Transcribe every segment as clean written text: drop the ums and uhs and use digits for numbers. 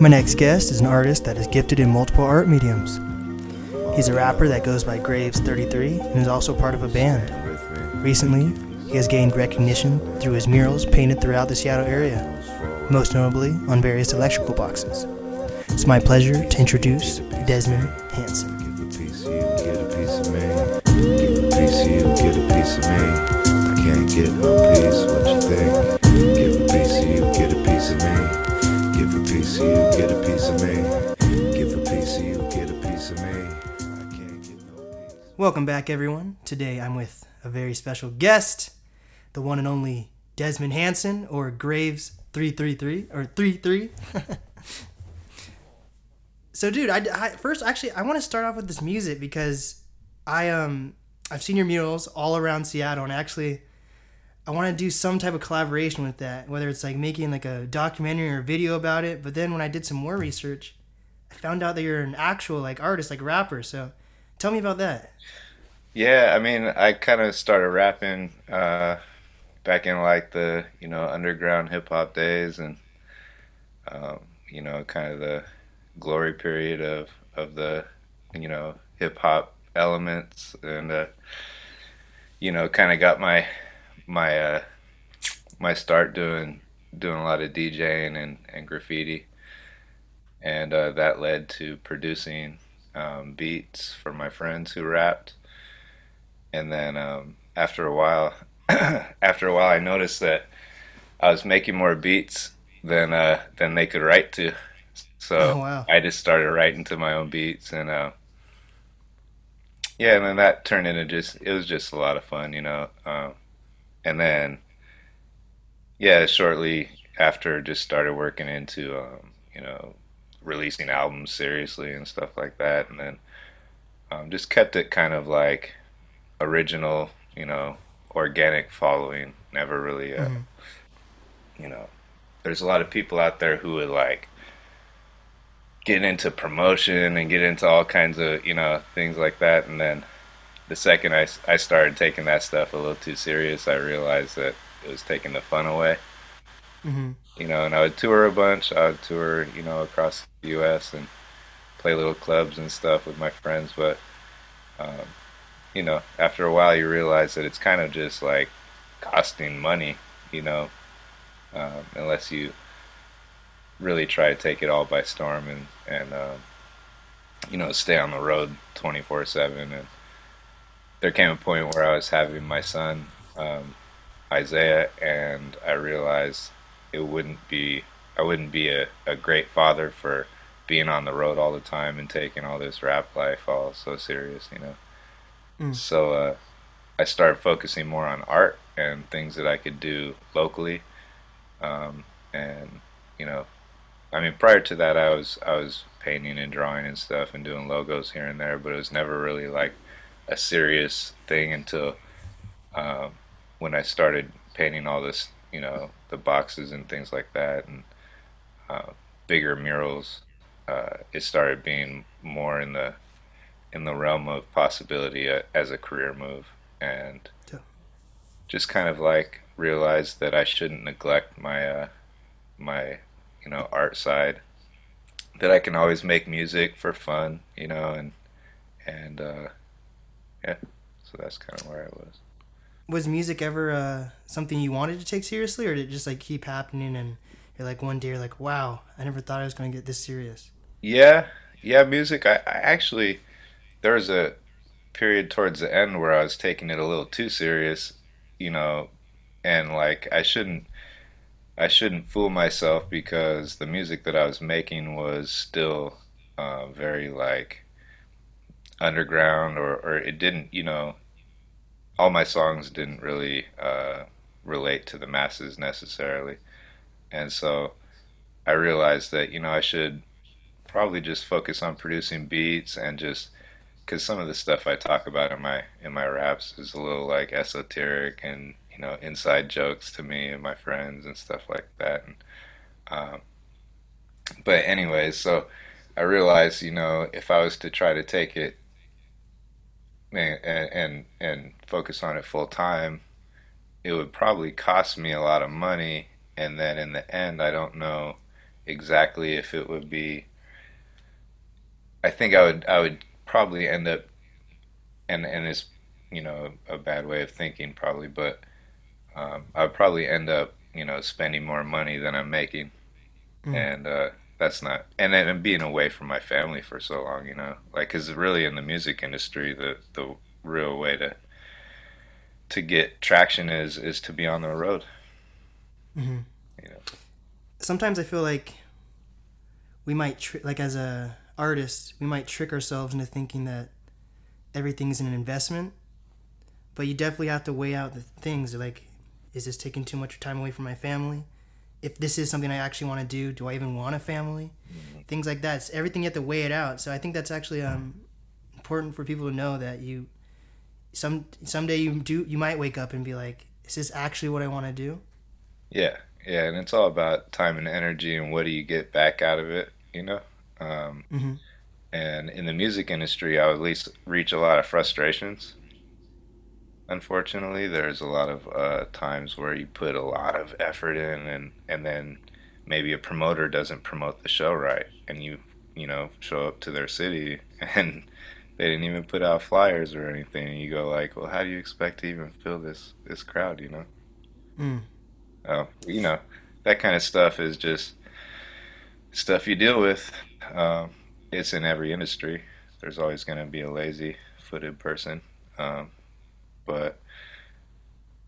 My next guest is an artist that is gifted in multiple art mediums. He's a rapper that goes by Graves 33 and is also part of a band. Recently, he has gained recognition through his murals painted throughout the Seattle area, most notably on various electrical boxes. It's my pleasure to introduce Desmond Hansen. I can't get no peace, what you think? Give a piece of you, get a piece of me. Give a piece of you, get a piece of me. Give a piece of you, get a piece of me. I can't get no peace. Welcome back, everyone. Today I'm with a very special guest, the one and only Desmond Hansen, or Graves 333, or 33. So, dude, I want to start off with this music because I've seen your murals all around Seattle, and actually I want to do some type of collaboration with that, whether it's like making like a documentary or a video about it. But then when I did some more research, I found out that you're an actual like artist, like rapper. So tell me about that. Yeah, I mean, I kind of started rapping back in like the, you know, underground hip hop days and, you know, kind of the glory period of the, you know, hip hop elements, and you know, kind of got my start doing a lot of DJing and graffiti, and that led to producing beats for my friends who rapped. And then after a while I noticed that I was making more beats than they could write to, so oh, wow. I just started writing to my own beats, and yeah, and then that turned into it was just a lot of fun, you know. And then, yeah, shortly after, just started working into, you know, releasing albums seriously and stuff like that. And then just kept it kind of like original, you know, organic following. Never really, you know, there's a lot of people out there who would like get into promotion and get into all kinds of, you know, things like that. And then the second I started taking that stuff a little too serious, I realized that it was taking the fun away. Mm-hmm. You know, and I would tour a bunch. I would tour, you know, across the U.S. and play little clubs and stuff with my friends. But, you know, after a while you realize that it's kind of just like costing money, you know, unless you really try to take it all by storm and you know, stay on the road 24/7. And there came a point where I was having my son, Isaiah, and I realized I wouldn't be a great father for being on the road all the time and taking all this rap life all so serious, you know. So I started focusing more on art and things that I could do locally, and you know, I mean, prior to that, I was painting and drawing and stuff and doing logos here and there, but it was never really like a serious thing until when I started painting all this, you know, the boxes and things like that, and bigger murals. It started being more in the realm of possibility as a career move, and just kind of like realized that I shouldn't neglect my you know, art side, that I can always make music for fun, you know, and yeah, so that's kind of where I was. Was music ever something you wanted to take seriously, or did it just like keep happening and you're like, one day you're like, wow, I never thought I was going to get this serious? Yeah, music, I actually, there was a period towards the end where I was taking it a little too serious, you know, and like I shouldn't fool myself, because the music that I was making was still very like underground, or it didn't, you know, all my songs didn't really relate to the masses necessarily. And so I realized that, you know, I should probably just focus on producing beats, and just because some of the stuff I talk about in my raps is a little like esoteric and, you know, inside jokes to me and my friends and stuff like that. And, but anyways, so I realized, you know, if I was to try to take it and focus on it full time, it would probably cost me a lot of money. And then in the end, I don't know exactly if it would be. I think I would probably end up, and it's, you know, a bad way of thinking probably, but I would probably end up, you know, spending more money than I'm making, and that's not, and being away from my family for so long, you know, like, because really in the music industry, the real way to get traction is to be on the road. Mm-hmm. You know, sometimes I feel like we might as a artist, we might trick ourselves into thinking that everything's an investment, but you definitely have to weigh out the things like, is this taking too much time away from my family? If this is something I actually want to do I even want a family? Mm-hmm. Things like that. It's everything, you have to weigh it out. So I think that's actually important for people to know that you someday you might wake up and be like, is this actually what I want to do? Yeah, and it's all about time and energy and what do you get back out of it, you know? Mm-hmm. And in the music industry, I would at least reach a lot of frustrations. Unfortunately, there's a lot of times where you put a lot of effort in and then maybe a promoter doesn't promote the show right, and you know, show up to their city and they didn't even put out flyers or anything, and you go like, well, how do you expect to even fill this crowd, you know? You know, that kind of stuff is just stuff you deal with. It's in every industry. There's always going to be a lazy-footed person. But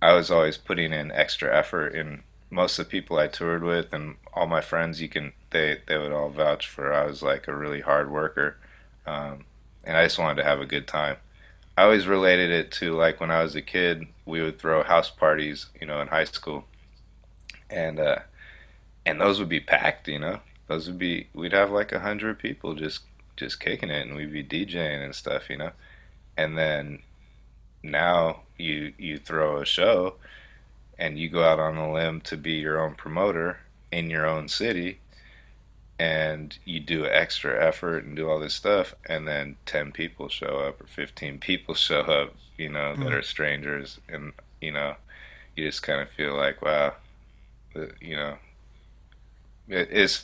I was always putting in extra effort, and most of the people I toured with and all my friends, they would all vouch for I was like a really hard worker, and I just wanted to have a good time. I always related it to like when I was a kid, we would throw house parties, you know, in high school, and those would be packed, you know. Those would be, we'd have like 100 people just kicking it, and we'd be DJing and stuff, you know. And then now you throw a show, and you go out on a limb to be your own promoter in your own city, and you do extra effort and do all this stuff, and then 10 people show up or 15 people show up, you know, that are strangers, and you know, you just kind of feel like, wow, you know, It is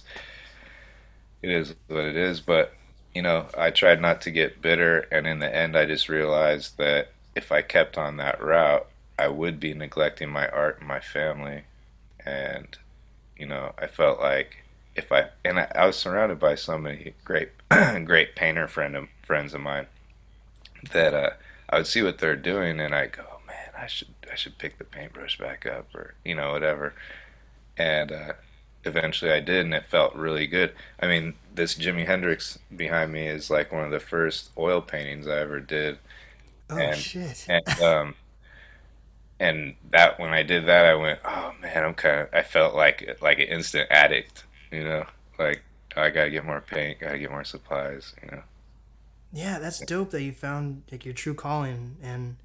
what it is, but, you know, I tried not to get bitter, and in the end I just realized that if I kept on that route, I would be neglecting my art and my family, and, you know, I felt like I was surrounded by so many great painter friends of mine that I would see what they're doing, and I go, oh, man, I should pick the paintbrush back up, or, you know, whatever, and, eventually I did, and it felt really good. I mean, this Jimi Hendrix behind me is like one of the first oil paintings I ever did. Oh, shit. And that, when I did that, I went, oh man, I felt like an instant addict, you know, like I gotta get more paint, gotta get more supplies, you know? Yeah. That's dope that you found like your true calling. And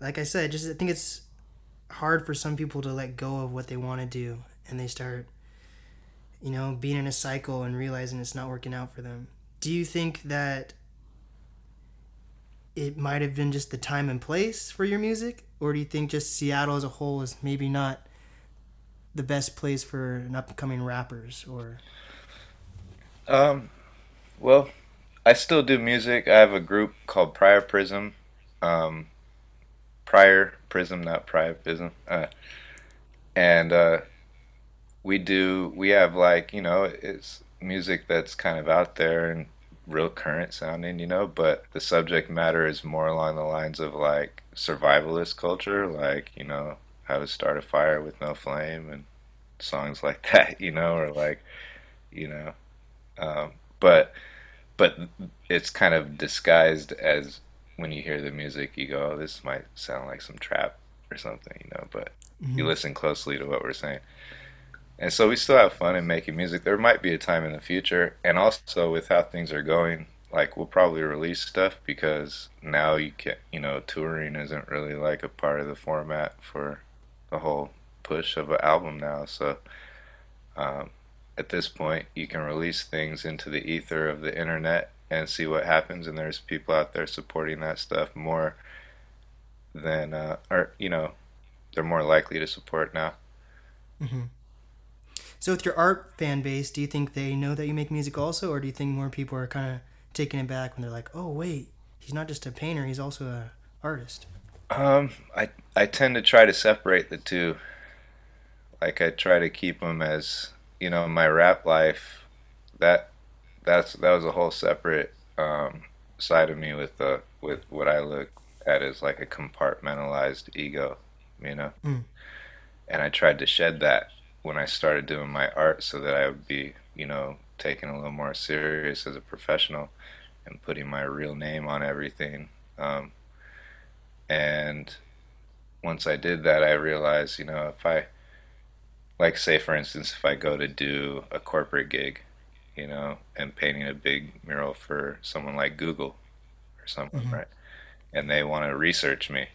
like I said, I think it's hard for some people to let go of what they want to do, and they start, you know, being in a cycle and realizing it's not working out for them. Do you think that it might have been just the time and place for your music? Or do you think just Seattle as a whole is maybe not the best place for an upcoming rappers? Or well, I still do music. I have a group called Prior Prism. Prior Prism, not Priapism. We have like, you know, it's music that's kind of out there and real current sounding, you know, but the subject matter is more along the lines of like survivalist culture, like, you know, how to start a fire with no flame and songs like that, you know, or like, you know, but it's kind of disguised as, when you hear the music, you go, oh, this might sound like some trap or something, you know, but you listen closely to what we're saying. And so we still have fun in making music. There might be a time in the future, and also with how things are going, like we'll probably release stuff because now you can, you know, touring isn't really like a part of the format for the whole push of an album now. So at this point, you can release things into the ether of the internet and see what happens. And there's people out there supporting that stuff more than, or you know, they're more likely to support now. Mm-hmm. So with your art fan base, do you think they know that you make music also, or do you think more people are kind of taken aback when they're like, oh, wait, he's not just a painter, he's also an artist? I tend to try to separate the two. Like, I try to keep them as, you know, my rap life, that was a whole separate side of me with what I look at as like a compartmentalized ego, you know? Mm. And I tried to shed that when I started doing my art so that I would be, you know, taken a little more serious as a professional and putting my real name on everything. And once I did that, I realized, you know, if I, like, say, for instance, if I go to do a corporate gig, you know, and painting a big mural for someone like Google or something, mm-hmm. right? And they want to research me.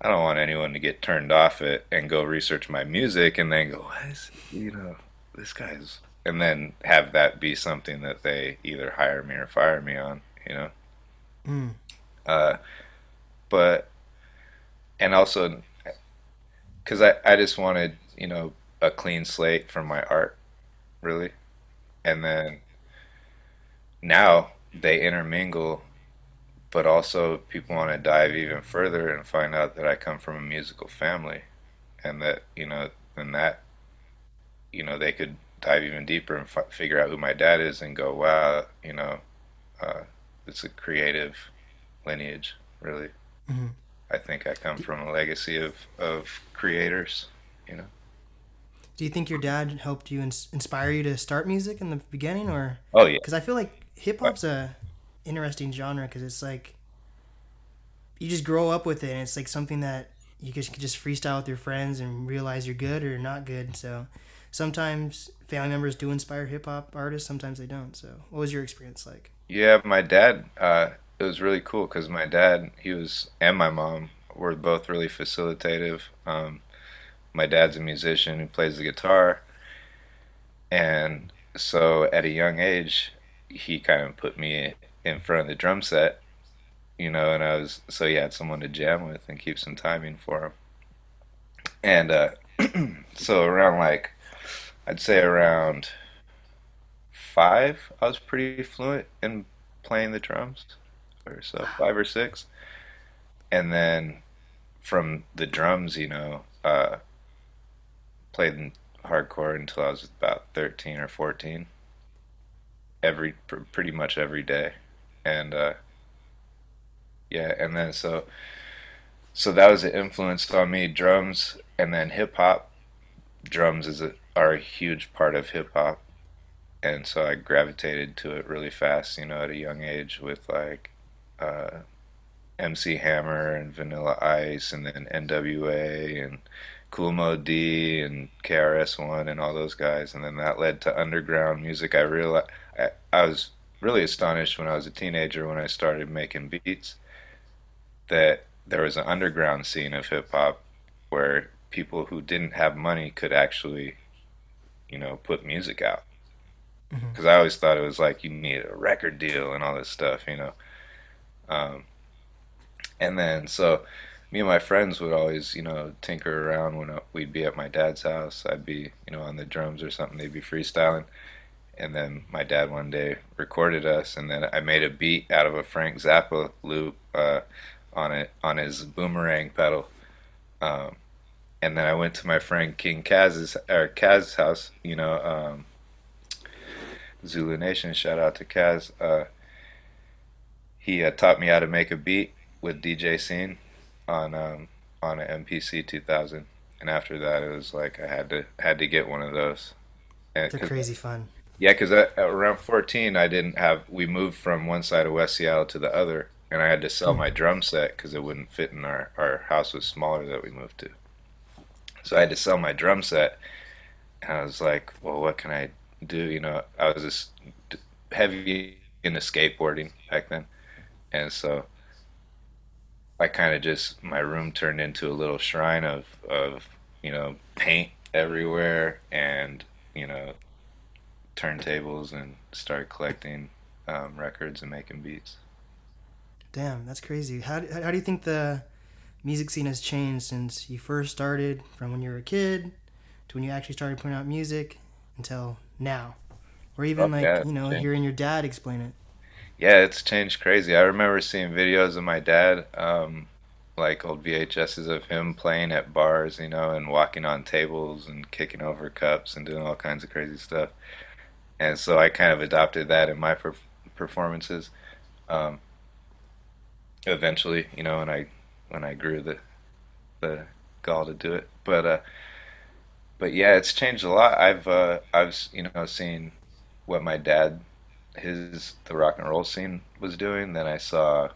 I don't want anyone to get turned off it and go research my music and then go, what is, you know, this guy's... And then have that be something that they either hire me or fire me on, you know? Mm. But... And also... Because I just wanted, you know, a clean slate from my art, really. And then now they intermingle, but also people want to dive even further and find out that I come from a musical family, and that, you know, and that, you know, they could dive even deeper and figure out who my dad is and go, wow, you know, it's a creative lineage, really. Mm-hmm. I think I come from a legacy of creators, you know. Do you think your dad helped you inspire you to start music in the beginning, or? Oh yeah. Because I feel like hip hop's a interesting genre because it's like you just grow up with it, and it's like something that you can just freestyle with your friends and realize you're good or you're not good. So sometimes family members do inspire hip hop artists, sometimes they don't. So what was your experience like? Yeah, my dad. It was really cool because my dad, and my mom were both really facilitative. My dad's a musician who plays the guitar, and so at a young age, he kind of put me in front of the drum set, you know, and I was, so he had someone to jam with and keep some timing for him. And so around, like, I'd say around 5, I was pretty fluent in playing the drums, or so, 5 or 6. And then from the drums, you know, played in hardcore until I was about 13 or 14. Pretty much every day, and yeah, and then so that was an influence on me. Drums, and then hip hop. Drums are a huge part of hip hop, and so I gravitated to it really fast. You know, at a young age with like MC Hammer and Vanilla Ice, and then NWA and Cool Mode D and KRS One and all those guys, and then that led to underground music. I realized I was really astonished when I was a teenager, when I started making beats, that there was an underground scene of hip hop where people who didn't have money could actually, you know, put music out. Mm-hmm. Because I always thought it was like you need a record deal and all this stuff, you know. And then so. Me and my friends would always, you know, tinker around when we'd be at my dad's house. I'd be, you know, on the drums or something. They'd be freestyling. And then my dad one day recorded us. And then I made a beat out of a Frank Zappa loop on his boomerang pedal. And then I went to my friend King Kaz's house, you know, Zulu Nation. Shout out to Kaz. He taught me how to make a beat with DJ Scene on an MPC 2000, and after that it was like I had to get one of those. And they're crazy fun. Yeah, because around 14 I didn't have. We moved from one side of West Seattle to the other, and I had to sell my drum set because it wouldn't fit in our house was smaller that we moved to. So I had to sell my drum set, and I was like, well, what can I do? You know, I was just heavy into skateboarding back then, and so. I kind of just, my room turned into a little shrine of you know, paint everywhere and, you know, turntables, and started collecting records and making beats. Damn, that's crazy. How do you think the music scene has changed since you first started, from when you were a kid to when you actually started putting out music? until now, or even hearing your dad explain it. Yeah, it's changed crazy. I remember seeing videos of my dad, like old VHSs of him playing at bars, you know, and walking on tables and kicking over cups and doing all kinds of crazy stuff. And so I kind of adopted that in my performances. Eventually, you know, when I grew the gall to do it, but yeah, it's changed a lot. I've you know, seen what my dad, the rock and roll scene was doing. Then I saw,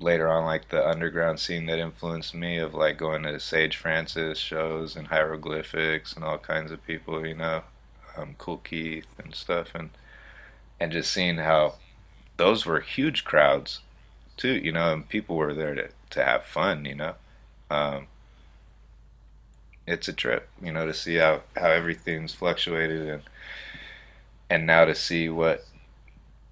later on, like the underground scene that influenced me, of like going to Sage Francis shows and Hieroglyphics and all kinds of people, you know, Cool Keith and stuff, and just seeing how those were huge crowds too, you know, and people were there to have fun, you know. It's a trip, you know, to see how everything's fluctuated, and now to see what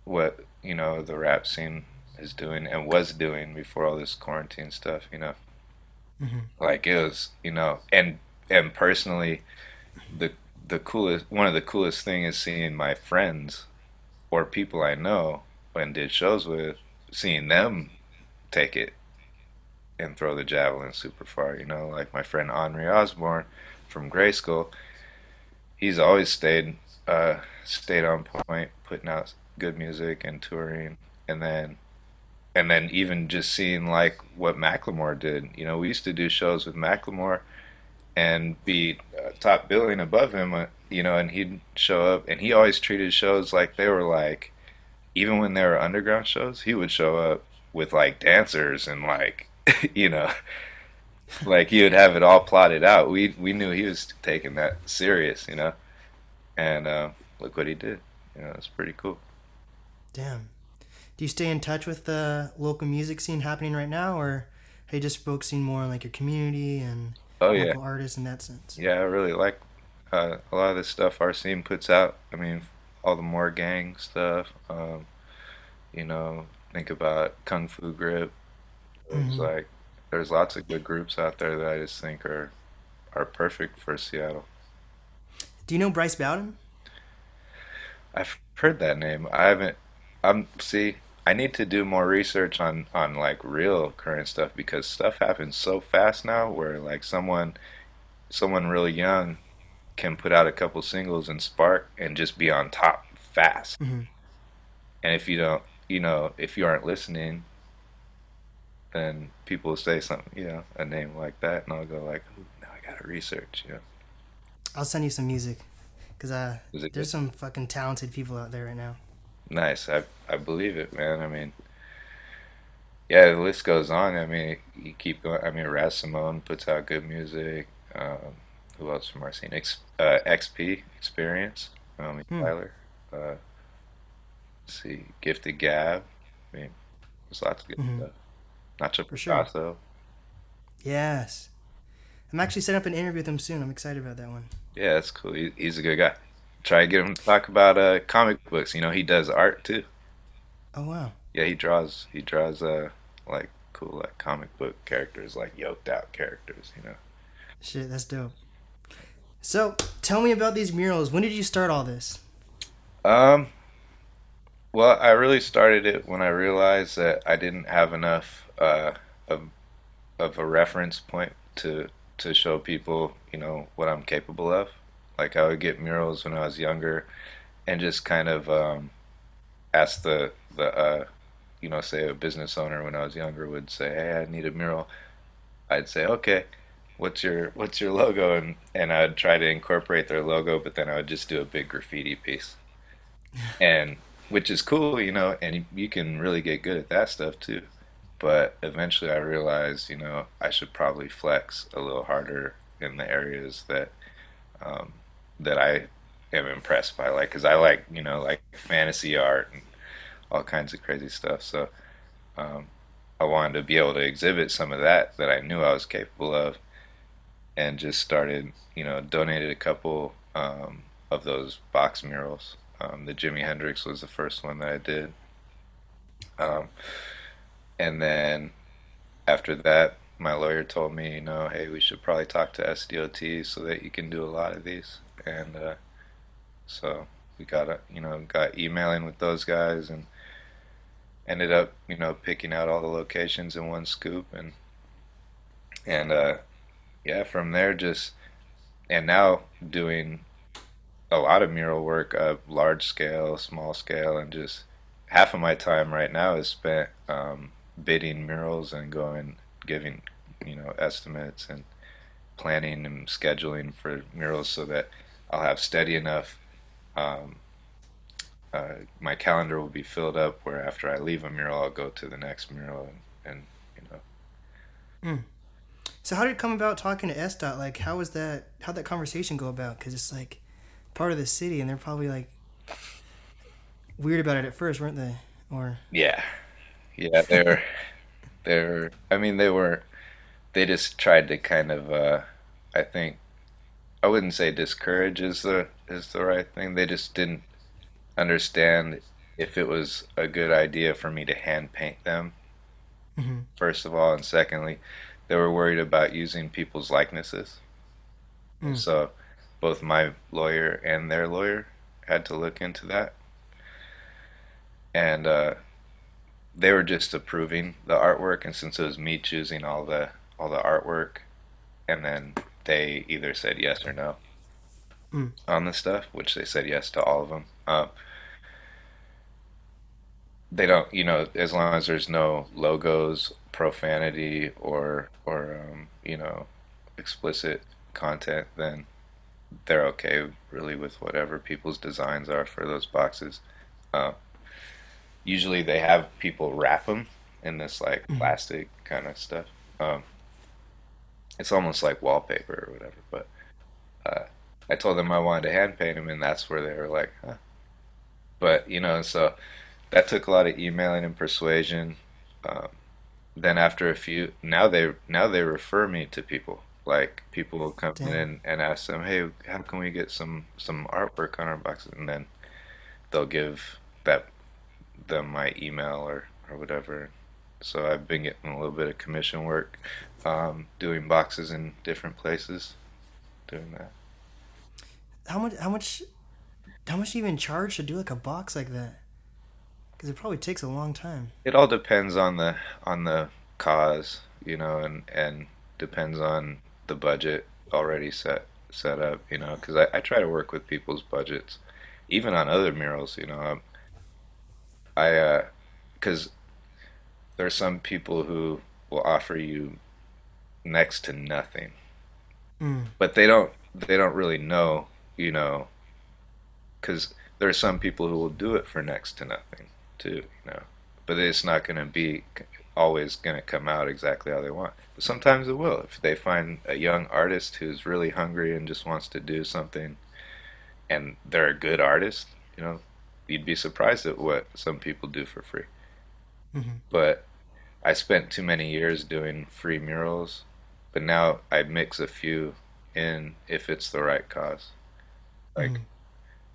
you know, the rap scene is doing and was doing before all this quarantine stuff, you know. Mm-hmm. Like it was, you know, and personally, one of the coolest thing is seeing my friends or people I know and did shows with, seeing them take it and throw the javelin super far, you know, like my friend Henri Osborne from Grayskull. He's always stayed on point, putting out good music and touring, and then even just seeing like what Macklemore did. You know, we used to do shows with Macklemore and be top billing above him, you know, and he'd show up, and he always treated shows like they were like, even when there were underground shows, he would show up with like dancers and like, you know, like he would have it all plotted out. We knew he was taking that serious, you know, and look what he did. You know, it's pretty cool. Damn. Do you stay in touch with the local music scene happening right now, or are you just focusing more on like your community and local artists in that sense? Yeah, I really like a lot of the stuff our scene puts out. I mean, all the more gang stuff, you know, think about Kung Fu Grip. Mm-hmm. It's like there's lots of good groups out there that I just think are perfect for Seattle. Do you know Bryce Bowden? I've heard that name. I haven't. I need to do more research on like real current stuff, because stuff happens so fast now where like someone really young can put out a couple singles and spark and just be on top fast. Mm-hmm. And if you don't, you know, if you aren't listening, then people will say something, you know, a name like that, and I'll go like, oh, now I gotta research, you know. I'll send you some music, because there's some fucking talented people out there right now. Nice. I believe it, man. I mean, yeah, the list goes on. I mean, you keep going. I mean, Raz Simone puts out good music. Who else from our scene? XP, Experience, Tyler. Let's see, Gifted Gab. I mean, there's lots of good mm-hmm. stuff. Nacho Picasso. Sure. Yes. I'm actually setting up an interview with him soon. I'm excited about that one. Yeah, that's cool. He's a good guy. Try to get him to talk about comic books. You know, he does art too. Oh wow! Yeah, he draws. He draws like cool like comic book characters, like yoked out characters. You know. Shit, that's dope. So, tell me about these murals. When did you start all this? Well, I really started it when I realized that I didn't have enough of a reference point to show people, you know, what I'm capable of. Like, I would get murals when I was younger and just kind of ask the you know, say a business owner when I was younger would say, hey, I need a mural. I'd say, okay, what's your logo? And I'd try to incorporate their logo, but then I would just do a big graffiti piece. And which is cool, you know, and you can really get good at that stuff too. But eventually I realized, you know, I should probably flex a little harder in the areas that I am impressed by, like, because I like, you know, like fantasy art and all kinds of crazy stuff. So I wanted to be able to exhibit some of that I knew I was capable of, and just started, you know, donated a couple of those box murals. The Jimi Hendrix was the first one that I did. And then after that, my lawyer told me, you know, hey, we should probably talk to SDOT so that you can do a lot of these. And so we got emailing with those guys and ended up, you know, picking out all the locations in one scoop. And yeah, from there just, and now doing a lot of mural work, large scale, small scale, and just half of my time right now is spent bidding murals and giving, you know, estimates and planning and scheduling for murals so that I'll have steady enough. My calendar will be filled up where after I leave a mural, I'll go to the next mural and you know. Mm. So how did it come about talking to SDOT? Like, how'd that conversation go about? Because it's like part of the city and they're probably like weird about it at first, weren't they? Or yeah, they were. I mean, they were. They just tried to kind of. I think I wouldn't say discourage is the right thing. They just didn't understand if it was a good idea for me to hand paint them. Mm-hmm. First of all, and secondly, they were worried about using people's likenesses. Mm. So both my lawyer and their lawyer had to look into that. And they were just approving the artwork, and since it was me choosing all the artwork, and then they either said yes or no on the stuff, which they said yes to all of them. They don't, you know, as long as there's no logos, profanity, or you know, explicit content, then they're okay really with whatever people's designs are for those boxes. Usually they have people wrap them in this like plastic kind of stuff. It's almost like wallpaper or whatever. But I told them I wanted to hand paint them, and that's where they were like, huh. But, you know, so that took a lot of emailing and persuasion. Then after a few, now they refer me to people. Like people will come in and ask them, hey, how can we get some artwork on our boxes? And then they'll give them my email or whatever. So I've been getting a little bit of commission work, doing boxes in different places, doing that. How much do you even charge to do like a box like that? Because it probably takes a long time. It all depends on the cause, you know, and depends on the budget already set up, you know, because I try to work with people's budgets, even on other murals, you know. I because there are some people who will offer you next to nothing, but they don't really know, you know, because there are some people who will do it for next to nothing too, you know, but it's not going to be always going to come out exactly how they want. But sometimes it will if they find a young artist who's really hungry and just wants to do something, and they're a good artist, you know. You'd be surprised at what some people do for free. Mm-hmm. But I spent too many years doing free murals, but now I mix a few in if it's the right cause. Like,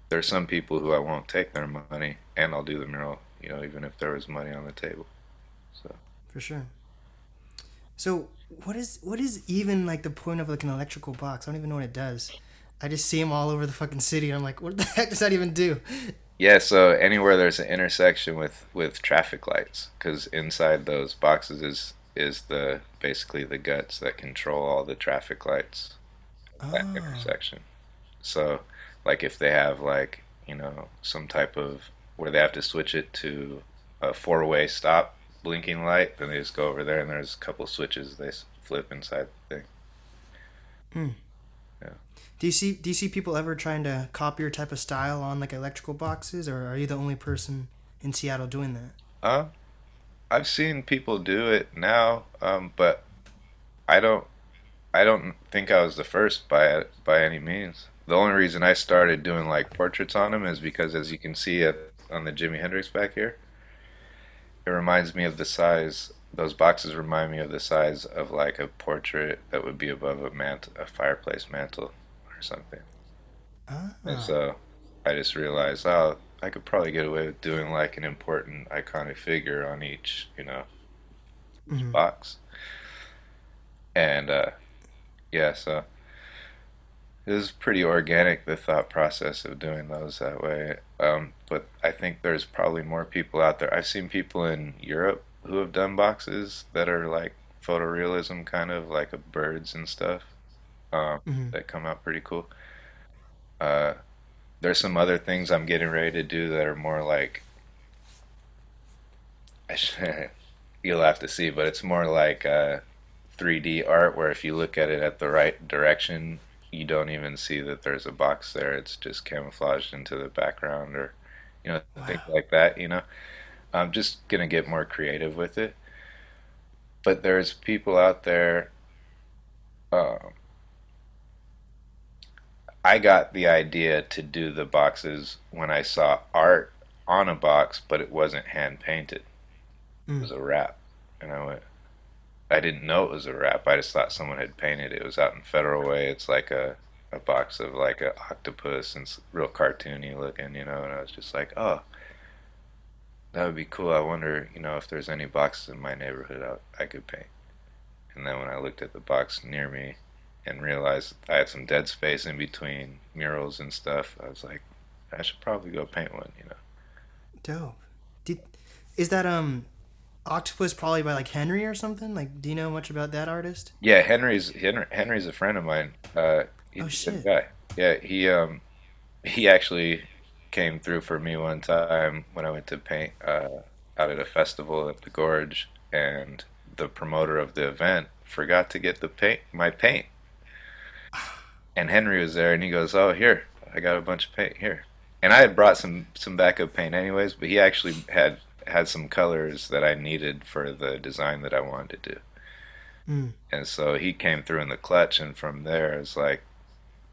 there's some people who I won't take their money, and I'll do the mural, you know, even if there was money on the table. So for sure. So what is even like the point of like an electrical box? I don't even know what it does. I just see them all over the fucking city, and I'm like, what the heck does that even do? Yeah, so anywhere there's an intersection with traffic lights, because inside those boxes is the basically the guts that control all the traffic lights at that intersection. So, like, if they have, like, you know, some type of where they have to switch it to a four-way stop blinking light, then they just go over there, and there's a couple switches they flip inside the thing. Hmm. Do you see people ever trying to copy your type of style on like electrical boxes, or are you the only person in Seattle doing that? I've seen people do it now, but I don't think I was the first by any means. The only reason I started doing like portraits on them is because, as you can see on the Jimi Hendrix back here, it reminds me of the size. Those boxes remind me of the size of like a portrait that would be above a fireplace mantle or something. And so I just realized, I could probably get away with doing like an important iconic figure on each, you know, box. And yeah, so it was pretty organic, the thought process of doing those that way. But I think there's probably more people out there. I've seen people in Europe who have done boxes that are like photorealism, kind of like a birds and stuff, that come out pretty cool. There's some other things I'm getting ready to do that are more like, you'll have to see, but it's more like 3D art, where if you look at it at the right direction, you don't even see that there's a box there. It's just camouflaged into the background, or, you know, things like that, you know. I'm just going to get more creative with it. But there's people out there. I got the idea to do the boxes when I saw art on a box, but it wasn't hand painted. It was a wrap. And I went, I didn't know it was a wrap. I just thought someone had painted it. It was out in Federal Way. It's like a box of like an octopus, and it's real cartoony looking, you know. And I was just like, oh, that would be cool. I wonder, you know, if there's any boxes in my neighborhood I could paint. And then when I looked at the box near me and realized I had some dead space in between murals and stuff, I was like, I should probably go paint one, you know. Dope. Is that octopus probably by like Henry or something? Like, do you know much about that artist? Yeah, Henry's a friend of mine. He's a good guy. Yeah, he actually came through for me one time when I went to paint out at a festival at the Gorge, and the promoter of the event forgot to get my paint. And Henry was there, and he goes, "Oh, here, I got a bunch of paint here." And I had brought some backup paint anyways, but he actually had some colors that I needed for the design that I wanted to do. And so he came through in the clutch, and from there it's like,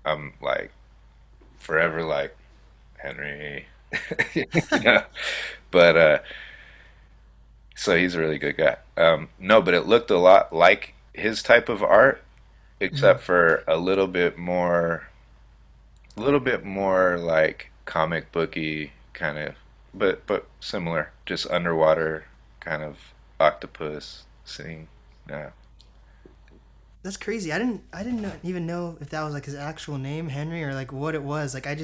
I'm like forever like Henry. You know? But so he's a really good guy. No, but it looked a lot like his type of art, except for a little bit more like comic booky kind of, but similar, just underwater kind of octopus scene. Yeah, that's crazy. I didn't even know if that was like his actual name, Henry, or like what it was. Like, I've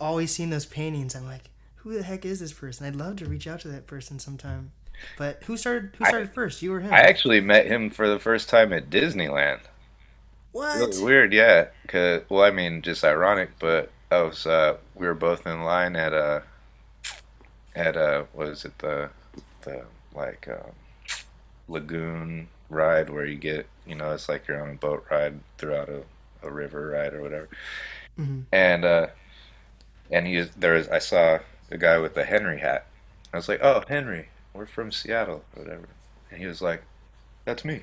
always seen those paintings. I'm like, who the heck is this person? I'd love to reach out to that person sometime. But who started first? You or him? I actually met him for the first time at Disneyland. What? Really weird, yeah. Cause, well, I mean, just ironic, but I was we were both in line at what is it, the lagoon ride where you get, you know, it's like you're on a boat ride throughout a river ride or whatever. And I saw a guy with a Henry hat. I was like, "Oh, Henry, we're from Seattle," or whatever. And he was like, "That's me."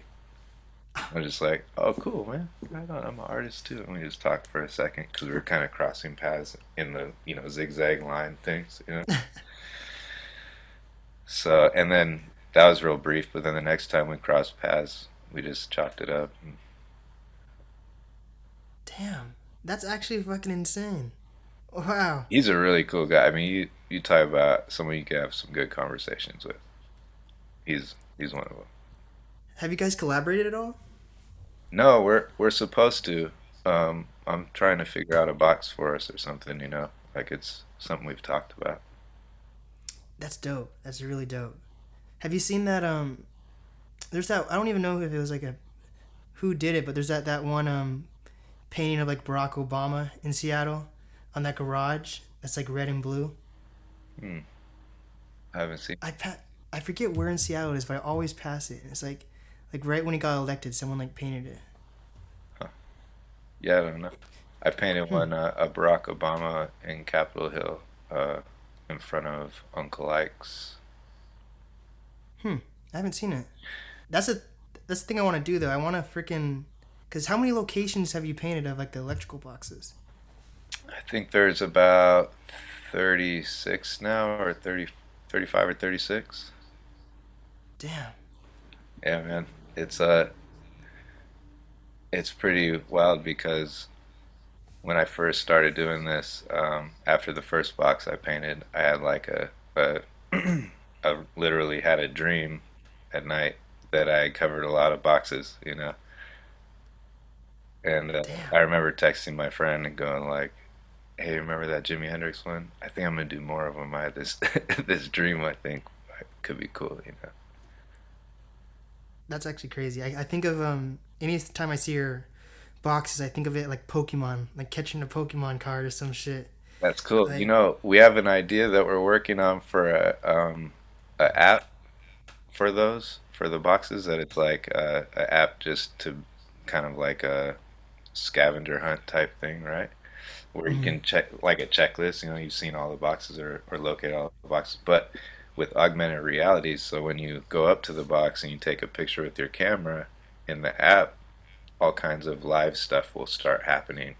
I was just like, "Oh, cool, man. Right on. I'm an artist too." And we just talked for a second, because we were kind of crossing paths in the, you know, zigzag line things, you know. So, and then that was real brief, but then the next time we crossed paths, we just chalked it up. Damn, that's actually fucking insane. Wow. He's a really cool guy. I mean, you talk about someone you can have some good conversations with. He's one of them. Have you guys collaborated at all? No, we're supposed to. I'm trying to figure out a box for us or something, you know. Like, it's something we've talked about. That's dope. That's really dope. Have you seen that, there's that, I don't even know if it was like who did it, but there's that one painting of like Barack Obama in Seattle on that garage that's like red and blue. I haven't seen it. I forget where in Seattle it is, but I always pass it. And it's like right when he got elected, someone like painted it. Huh. Yeah, I don't know. I painted one, a Barack Obama in Capitol Hill, in front of Uncle Ike's. I haven't seen it. That's the thing I want to do, though. I want to freaking... Because how many locations have you painted of, like, the electrical boxes? I think there's about 36 now, or 35 or 36. Damn. Yeah, man. It's pretty wild, because... when I first started doing this, after the first box I painted, I had like I literally had a dream at night that I covered a lot of boxes, you know, And I remember texting my friend and going like, hey, remember that Jimi Hendrix one? I think I'm going to do more of them. I had this, this dream I think could be cool, you know. That's actually crazy. I think of any time I see your boxes, I think of it like Pokemon, like catching a Pokemon card or some shit. That's cool. Like, you know, we have an idea that we're working on for a app for those, for the boxes, that it's like a app just to kind of like a scavenger hunt type thing, right? Where you can check like a checklist, you know, you've seen all the boxes or locate all the boxes, but with augmented reality. So when you go up to the box and you take a picture with your camera in the app, all kinds of live stuff will start happening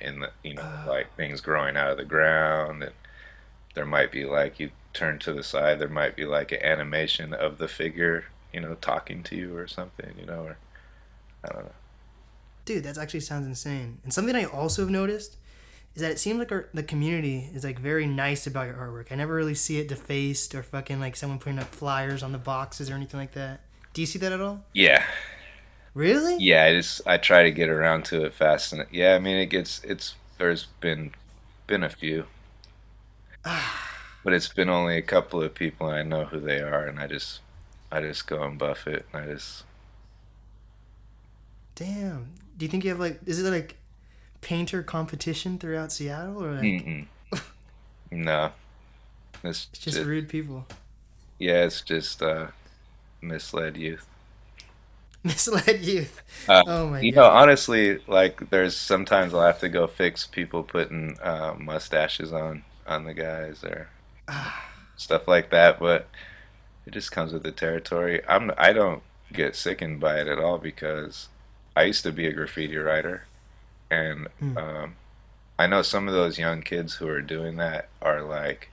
in the, you know, like things growing out of the ground. And there might be like, you turn to the side, there might be like an animation of the figure, you know, talking to you or something, you know, or I don't know. Dude, that actually sounds insane. And something I also have noticed is that it seems like the community is like very nice about your artwork. I never really see it defaced or fucking like someone putting up flyers on the boxes or anything like that. Do you see that at all? Yeah. Really? Yeah, I try to get around to it fast, and yeah, I mean there's been a few, but it's been only a couple of people, and I know who they are, and I just go and buff it, and Damn. Do you think you have like? Is it like? Painter competition throughout Seattle, or like... No, it's just rude people. Yeah, it's just misled youth. Oh my god, you know, honestly, like there's sometimes I'll have to go fix people putting mustaches on the guys or stuff like that, but it just comes with the territory. I don't get sickened by it at all, because I used to be a graffiti writer. And I know some of those young kids who are doing that are like,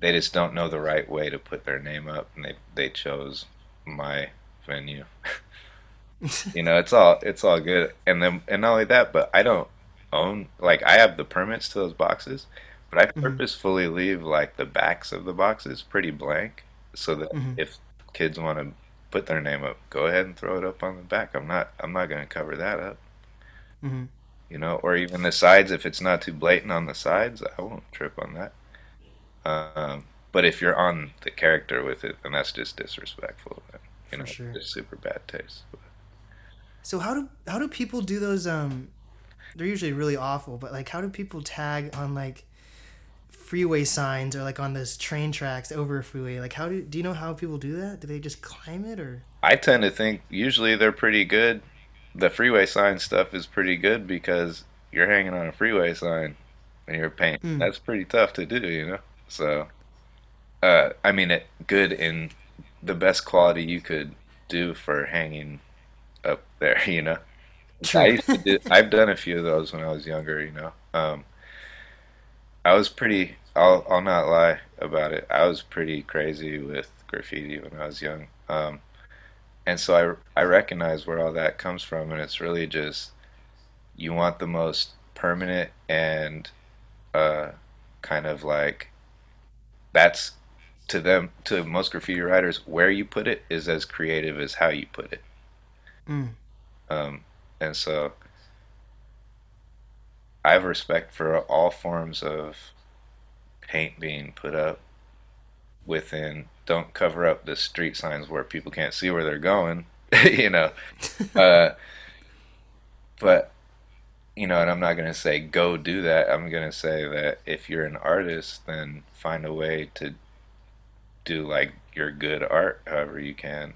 they just don't know the right way to put their name up, and they chose my venue. You know, it's all good. And then, and not only that, but I don't own, like I have the permits to those boxes, but I purposefully leave like the backs of the boxes pretty blank, so that if kids want to put their name up, go ahead and throw it up on the back. I'm not going to cover that up. You know, or even the sides, if it's not too blatant on the sides, I won't trip on that. But if you're on the character with it, then that's just disrespectful. You know, sure. It's super bad taste. So how do people do those? They're usually really awful, but like, how do people tag on like freeway signs or like on those train tracks over a freeway? Like, do you know how people do that? Do they just climb it, or? I tend to think usually they're pretty good. The freeway sign stuff is pretty good, because you're hanging on a freeway sign and you're painting. That's pretty tough to do, you know? So, I mean, it good in the best quality you could do for hanging up there, you know? True. I've done a few of those when I was younger, you know? I was pretty, I'll not lie about it, I was pretty crazy with graffiti when I was young. And so I recognize where all that comes from, and it's really just you want the most permanent and kind of like, that's to most graffiti writers, where you put it is as creative as how you put it. And so I have respect for all forms of paint being put up within. Don't cover up the street signs where people can't see where they're going, you know. But, you know, and I'm not going to say go do that. I'm going to say that if you're an artist, then find a way to do, like, your good art however you can.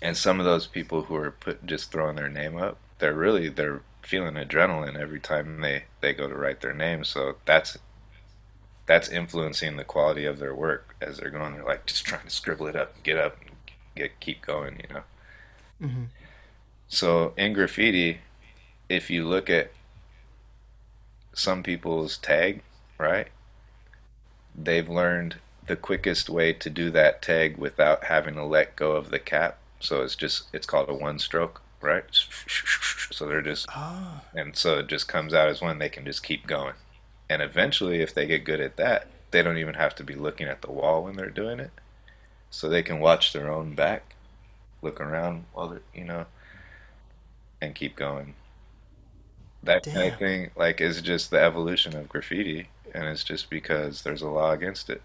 And some of those people who are just throwing their name up, they're feeling adrenaline every time they go to write their name. So that's influencing the quality of their work as they're going. They're like just trying to scribble it up and keep going, you know. So in graffiti, if you look at some people's tag, right, they've learned the quickest way to do that tag without having to let go of the cap. So it's called a one stroke, right? So they're just, and so it just comes out as one. They can just keep going. And eventually, if they get good at that, they don't even have to be looking at the wall when they're doing it. So they can watch their own back, look around while they're, you know. and keep going. That kind of thing, like, is just the evolution of graffiti, and it's just because there's a law against it.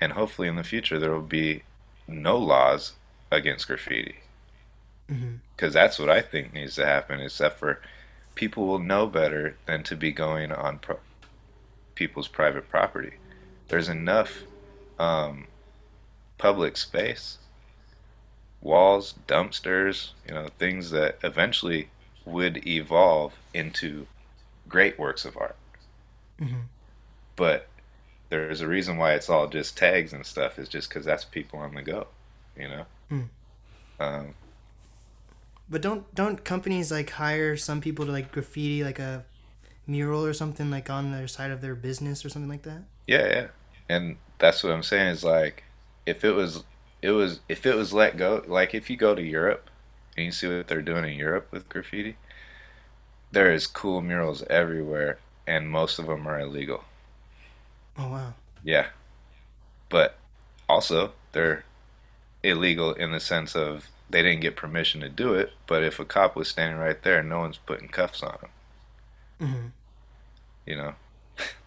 And hopefully in the future there will be no laws against graffiti. Because that's what I think needs to happen, except for people will know better than to be going on people's private property. There's enough public space, walls, dumpsters, you know, things that eventually would evolve into great works of art. But there's a reason why it's all just tags and stuff, is just because that's people on the go, you know? But don't companies like hire some people to like graffiti like a mural or something like on their side of their business or something like that? Yeah. And that's what I'm saying is like, if it was let go, like if you go to Europe and you see what they're doing in Europe with graffiti, there is cool murals everywhere and most of them are illegal. Oh wow. Yeah. But also they're illegal in the sense of they didn't get permission to do it, but if a cop was standing right there, no one's putting cuffs on him. You know?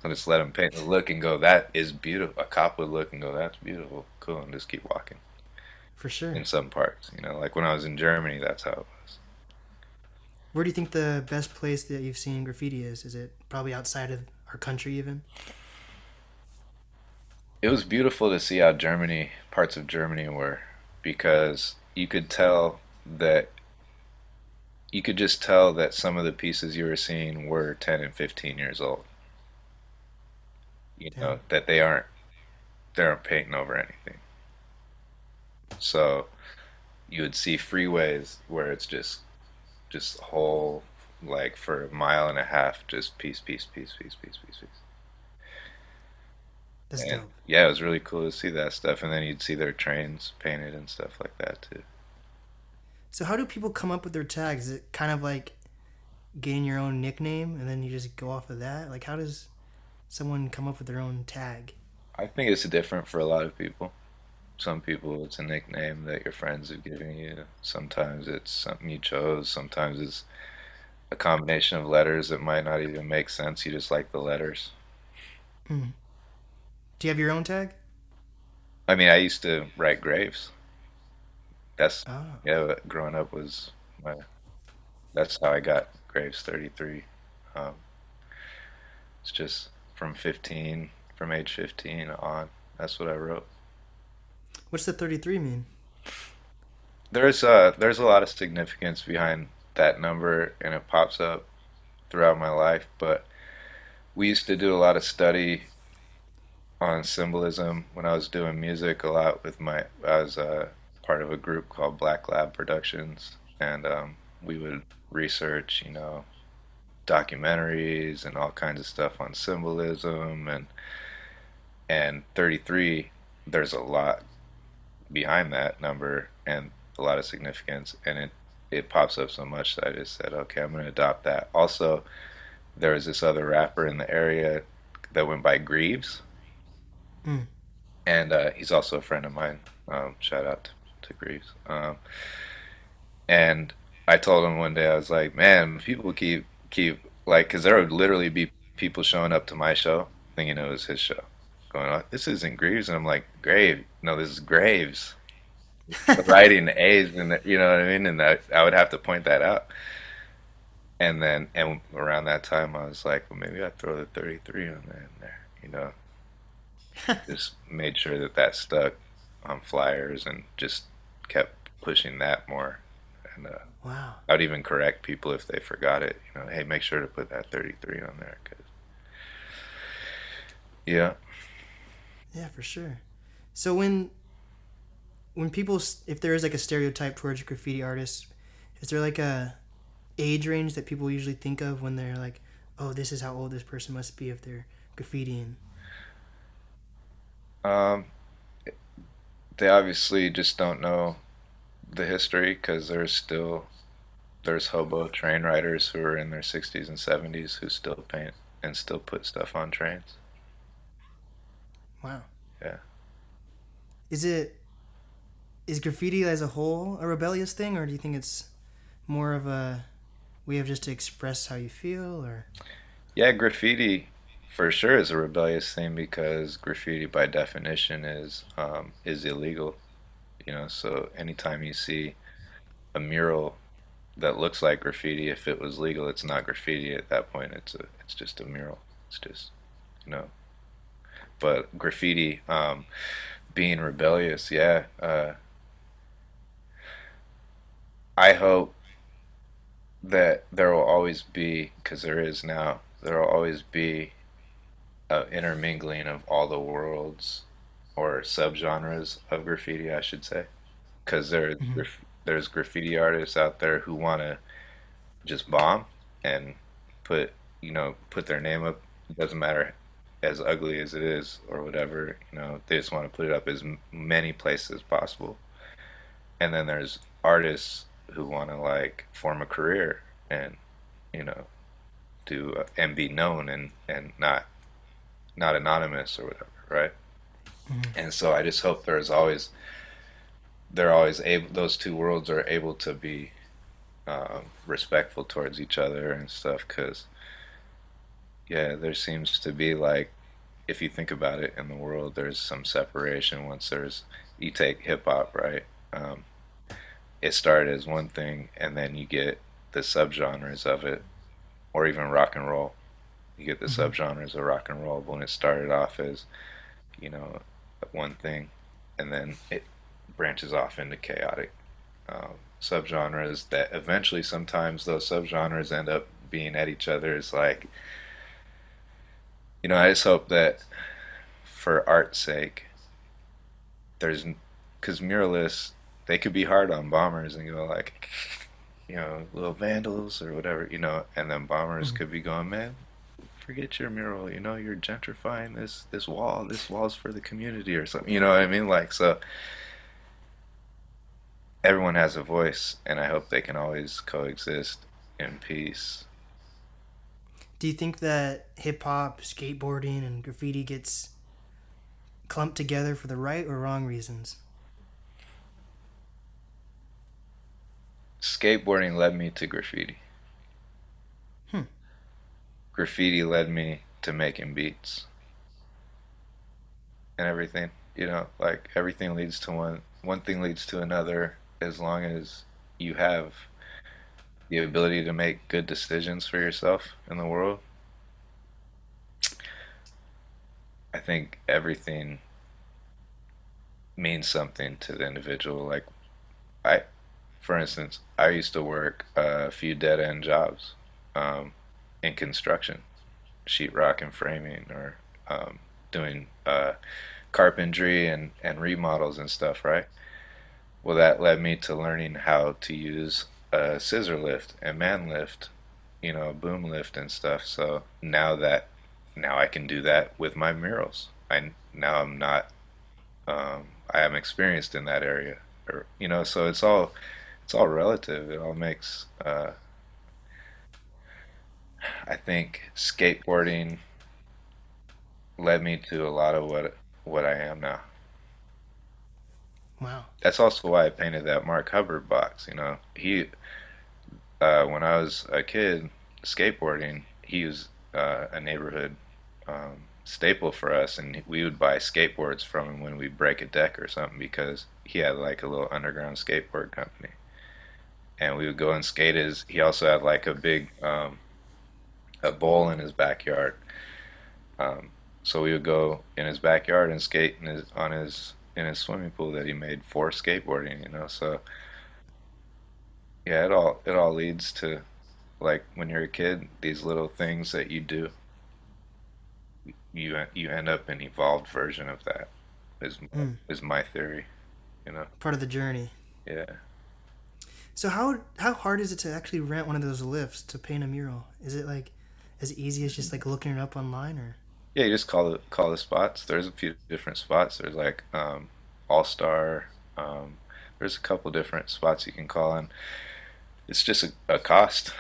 So just let him paint the look and go, that is beautiful. A cop would look and go, that's beautiful, cool, and just keep walking. For sure. In some parts, you know, like when I was in Germany, that's how it was. Where do you think the best place that you've seen graffiti is? Is it probably outside of our country even? It was beautiful to see how parts of Germany were, because you could just tell that some of the pieces you were seeing were 10 and 15 years old. You know, that they aren't painting over anything. So you would see freeways where it's just whole, like for a mile and a half, just piece. That's dope. Yeah, it was really cool to see that stuff. And then you'd see their trains painted and stuff like that, too. So how do people come up with their tags? Is it kind of like getting your own nickname and then you just go off of that? Like, how does someone come up with their own tag? I think it's different for a lot of people. Some people, it's a nickname that your friends have given you. Sometimes it's something you chose. Sometimes it's a combination of letters that might not even make sense. You just like the letters. Mm. Do you have your own tag? I mean, I used to write Graves. Growing up was that's how I got Graves 33. It's just from age 15 on, that's what I wrote. What's the 33 mean? There's a lot of significance behind that number, and it pops up throughout my life, but we used to do a lot of study on symbolism when I was doing music a lot with I was part of a group called Black Lab Productions, and we would research, you know, documentaries and all kinds of stuff on symbolism, and 33, there's a lot behind that number and a lot of significance, and it pops up so much that I just said, okay, I'm going to adopt that. Also, there was this other rapper in the area that went by Greaves. Mm. And he's also a friend of mine. Shout out to Greaves. And I told him one day, I was like, man, people keep like, because there would literally be people showing up to my show thinking it was his show, going, oh, this isn't Greaves. And I'm like, this is Graves. Writing A's, and you know what I mean? And I would have to point that out. And around that time, I was like, well, maybe I'd throw the 33 on there, you know. Just made sure that stuck on flyers and just kept pushing that more. And wow. I would even correct people if they forgot it. You know, hey, make sure to put that 33 on there. Cause... Yeah. Yeah, for sure. So when people, if there is like a stereotype towards graffiti artists, is there like a age range that people usually think of when they're like, oh, this is how old this person must be if they're graffitiing? They obviously just don't know the history, because there's hobo train riders who are in their 60s and 70s who still paint and still put stuff on trains. Wow. Yeah. Is graffiti as a whole a rebellious thing, or do you think it's more of a we have just to express how you feel, or? Yeah, graffiti for sure is a rebellious thing, because graffiti by definition is illegal, you know. So anytime you see a mural that looks like graffiti, if it was legal, it's not graffiti at that point. It's just a mural. It's just, you know. But graffiti, being rebellious, yeah. I hope that there will always be, because there is now, there will always be an intermingling of all the worlds or subgenres of graffiti, I should say, because there's graffiti artists out there who want to just bomb and put their name up. It doesn't matter as ugly as it is or whatever, you know, they just want to put it up as many places as possible. And then there's artists who want to form a career and and be known and not anonymous or whatever, right? Mm-hmm. And so I just hope those two worlds are able to be respectful towards each other and stuff, because there seems to be, if you think about it, in the world there's some separation. Once you take hip-hop, right? It started as one thing, and then you get the subgenres of it, or even rock and roll. You get the subgenres of rock and roll when it started off as, one thing, and then it branches off into chaotic subgenres that eventually, sometimes those subgenres end up being at each other's. I just hope that for art's sake, because muralists, they could be hard on bombers and go little vandals or whatever, and then bombers could be going, man, forget your mural, you're gentrifying this wall. This wall's for the community or something, you know what I mean? So everyone has a voice, and I hope they can always coexist in peace. Do you think that hip-hop, skateboarding, and graffiti gets clumped together for the right or wrong reasons? Skateboarding led me to graffiti. Graffiti led me to making beats and everything, everything leads to one thing leads to another, as long as you have the ability to make good decisions for yourself in the world. I think everything means something to the individual. For instance, I used to work a few dead-end jobs in construction, sheetrock and framing, or doing carpentry and remodels and stuff, right? Well, that led me to learning how to use a scissor lift and man lift, boom lift and stuff. So now I can do that with my murals. I am experienced in that area, or, so it's all... It's all relative. It all makes, I think skateboarding led me to a lot of what I am now. Wow. That's also why I painted that Mark Hubbard box. He, when I was a kid skateboarding, he was a neighborhood staple for us, and we would buy skateboards from him when we break a deck or something, because he had a little underground skateboard company. And we would go and skate his... He also had a big a bowl in his backyard. So we would go in his backyard and skate in his swimming pool that he made for skateboarding. So yeah, it all leads to when you're a kid, these little things that you do, you end up an evolved version of that. Is my theory, Part of the journey. Yeah. So how hard is it to actually rent one of those lifts to paint a mural? Is it as easy as just looking it up online, or? Yeah, you just call the spots. There's a few different spots. There's All Star. There's a couple different spots you can call on. It's just a cost.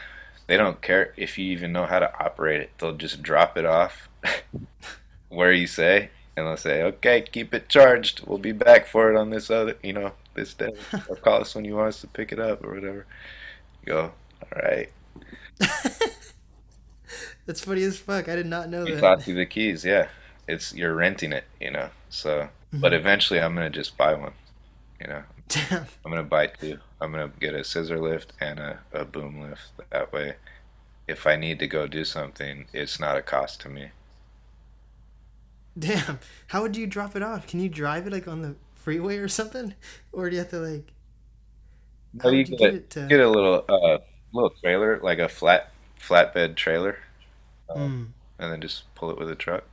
They don't care if you even know how to operate it. They'll just drop it off where you say, and they'll say, "Okay, keep it charged. We'll be back for it on this other, this day, or call us when you want us to pick it up," or whatever. You go, all right. That's funny as fuck. I did not know that. He taught you the keys, yeah. It's, you're renting it, you know. So, but eventually I'm going to just buy one, you know. I'm going to buy two. I'm going to get a scissor lift and a boom lift. That way, if I need to go do something, it's not a cost to me. Damn. How would you drop it off? Can you drive it, like, on the freeway or something? Or do you have to, like... No, you get a little little trailer, like a flatbed trailer, and then just pull it with a truck.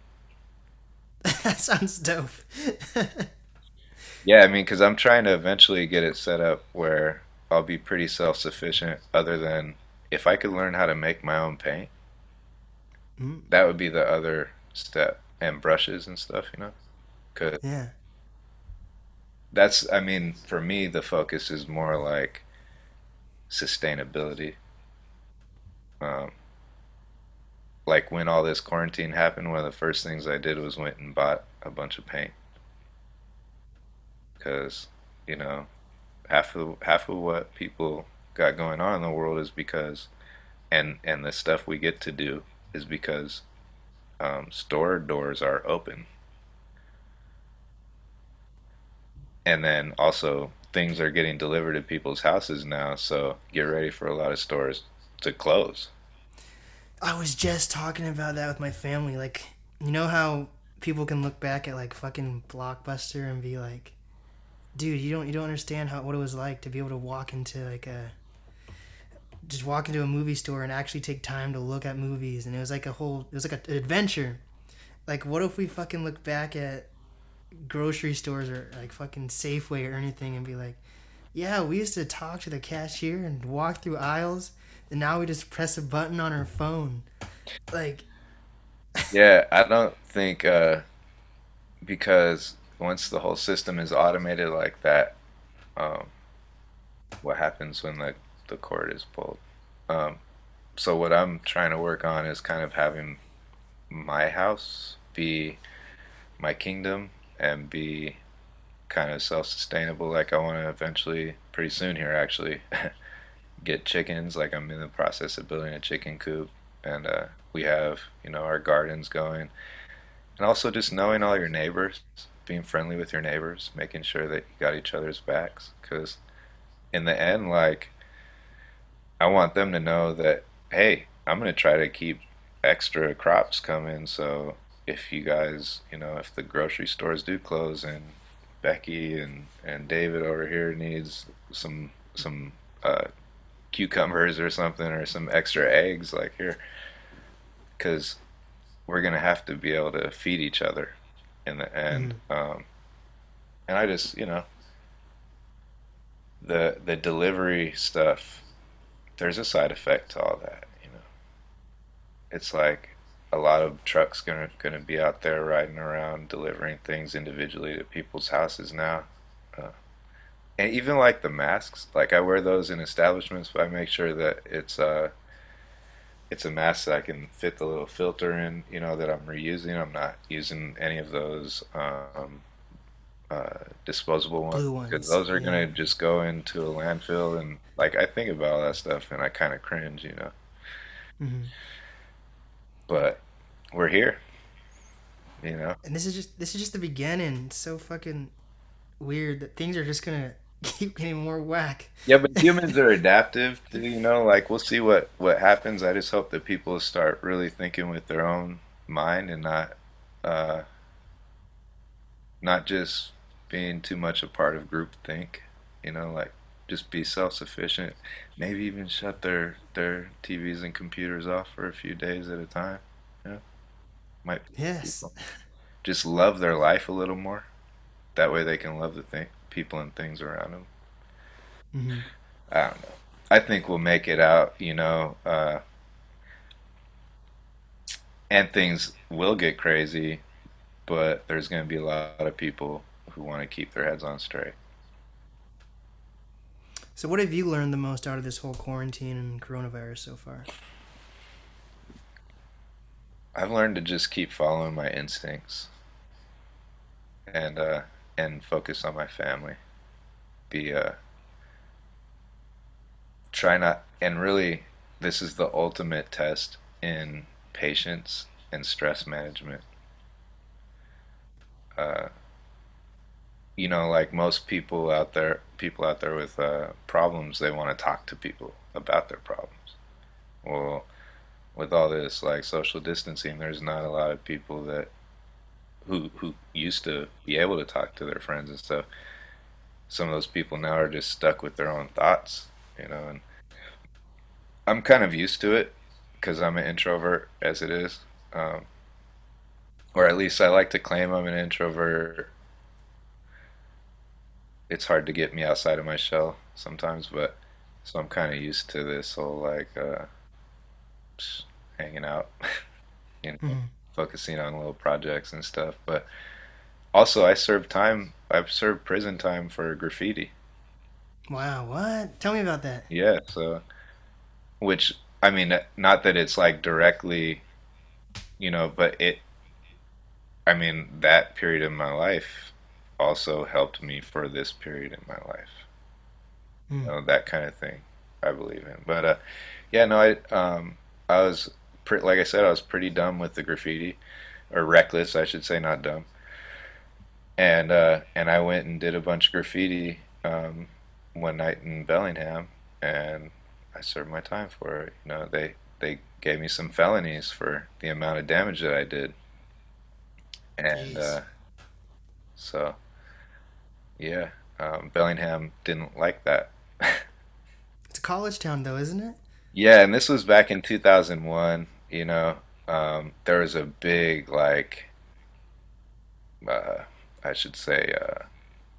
That sounds dope. Yeah, I mean, because I'm trying to eventually get it set up where I'll be pretty self-sufficient, other than if I could learn how to make my own paint, that would be the other step, and brushes and stuff, you know? 'Cause yeah. That's, I mean, for me, the focus is more like sustainability. Like when all this quarantine happened, one of the first things I did was went and bought a bunch of paint. Because, you know, half of what people got going on in the world is because, and the stuff we get to do is because store doors are open. And then also things are getting delivered to people's houses now, so get ready for a lot of stores to close. I was just talking about that with my family. Like, you know how people can look back at like fucking Blockbuster and be like, dude, you don't understand what it was like to be able to walk into like a movie store and actually take time to look at movies, and it was like an adventure. Like, what if we fucking look back at grocery stores or like fucking Safeway or anything and be like, yeah, we used to talk to the cashier and walk through aisles, and now we just press a button on our phone, like. Yeah, I don't think because once the whole system is automated like that, what happens when the cord is pulled? So what I'm trying to work on is kind of having my house be my kingdom and be kind of self-sustainable. Like, I want to eventually, pretty soon here actually, get chickens. Like, I'm in the process of building a chicken coop, and we have, you know, our gardens going. And also just knowing all your neighbors, being friendly with your neighbors, making sure that you got each other's backs. Because in the end, like, I want them to know that, hey, I'm going to try to keep extra crops coming, so... if you guys, you know, if the grocery stores do close and Becky and David over here needs some cucumbers or something, or some extra eggs, like, here, because we're going to have to be able to feed each other in the end. And I just, you know, the delivery stuff, there's a side effect to all that, you know. It's like, a lot of trucks gonna be out there riding around delivering things individually to people's houses now, and even like the masks. Like, I wear those in establishments, but I make sure that it's a mask that I can fit the little filter in. You know, that I'm reusing. I'm not using any of those disposable ones, because those are gonna just go into a landfill. And like, I think about all that stuff and I kind of cringe, you know. Mm-hmm. But we're here, you know. And this is just the beginning. It's so fucking weird that things are just gonna keep getting more whack. Yeah, but humans are adaptive, to, you know. Like, we'll see what happens. I just hope that people start really thinking with their own mind and not just being too much a part of groupthink. You know, like, just be self-sufficient. Maybe even shut their TVs and computers off for a few days at a time. Yeah, might. Yes. People. Just love their life a little more. That way they can love the people and things around them. Mm-hmm. I don't know. I think we'll make it out, you know. And things will get crazy, but there's going to be a lot of people who want to keep their heads on straight. So what have you learned the most out of this whole quarantine and coronavirus so far? I've learned to just keep following my instincts and focus on my family. Try not, and really This is the ultimate test in patience and stress management. You know, like most people out there with problems, they want to talk to people about their problems. Well, with all this like social distancing, there's not a lot of people that who used to be able to talk to their friends and stuff. Some of those people now are just stuck with their own thoughts, you know. And I'm kind of used to it because I'm an introvert as it is, or at least I like to claim I'm an introvert. It's hard to get me outside of my shell sometimes, but so I'm kind of used to this whole like hanging out, you know, focusing on little projects and stuff. But also, I've served prison time for graffiti. Wow, what? Tell me about that. Yeah, so, which, I mean, not that it's like directly, you know, but it, I mean, that period of my life also helped me for this period in my life. You know, that kind of thing I believe in. But, yeah, no, I was, like I said, I was pretty dumb with the graffiti, or reckless, I should say, not dumb. And I went and did a bunch of graffiti one night in Bellingham, and I served my time for it. You know, they gave me some felonies for the amount of damage that I did. And so, yeah, Bellingham didn't like that. It's a college town, though, isn't it? Yeah, and this was back in 2001. You know, there was a big, like, I should say,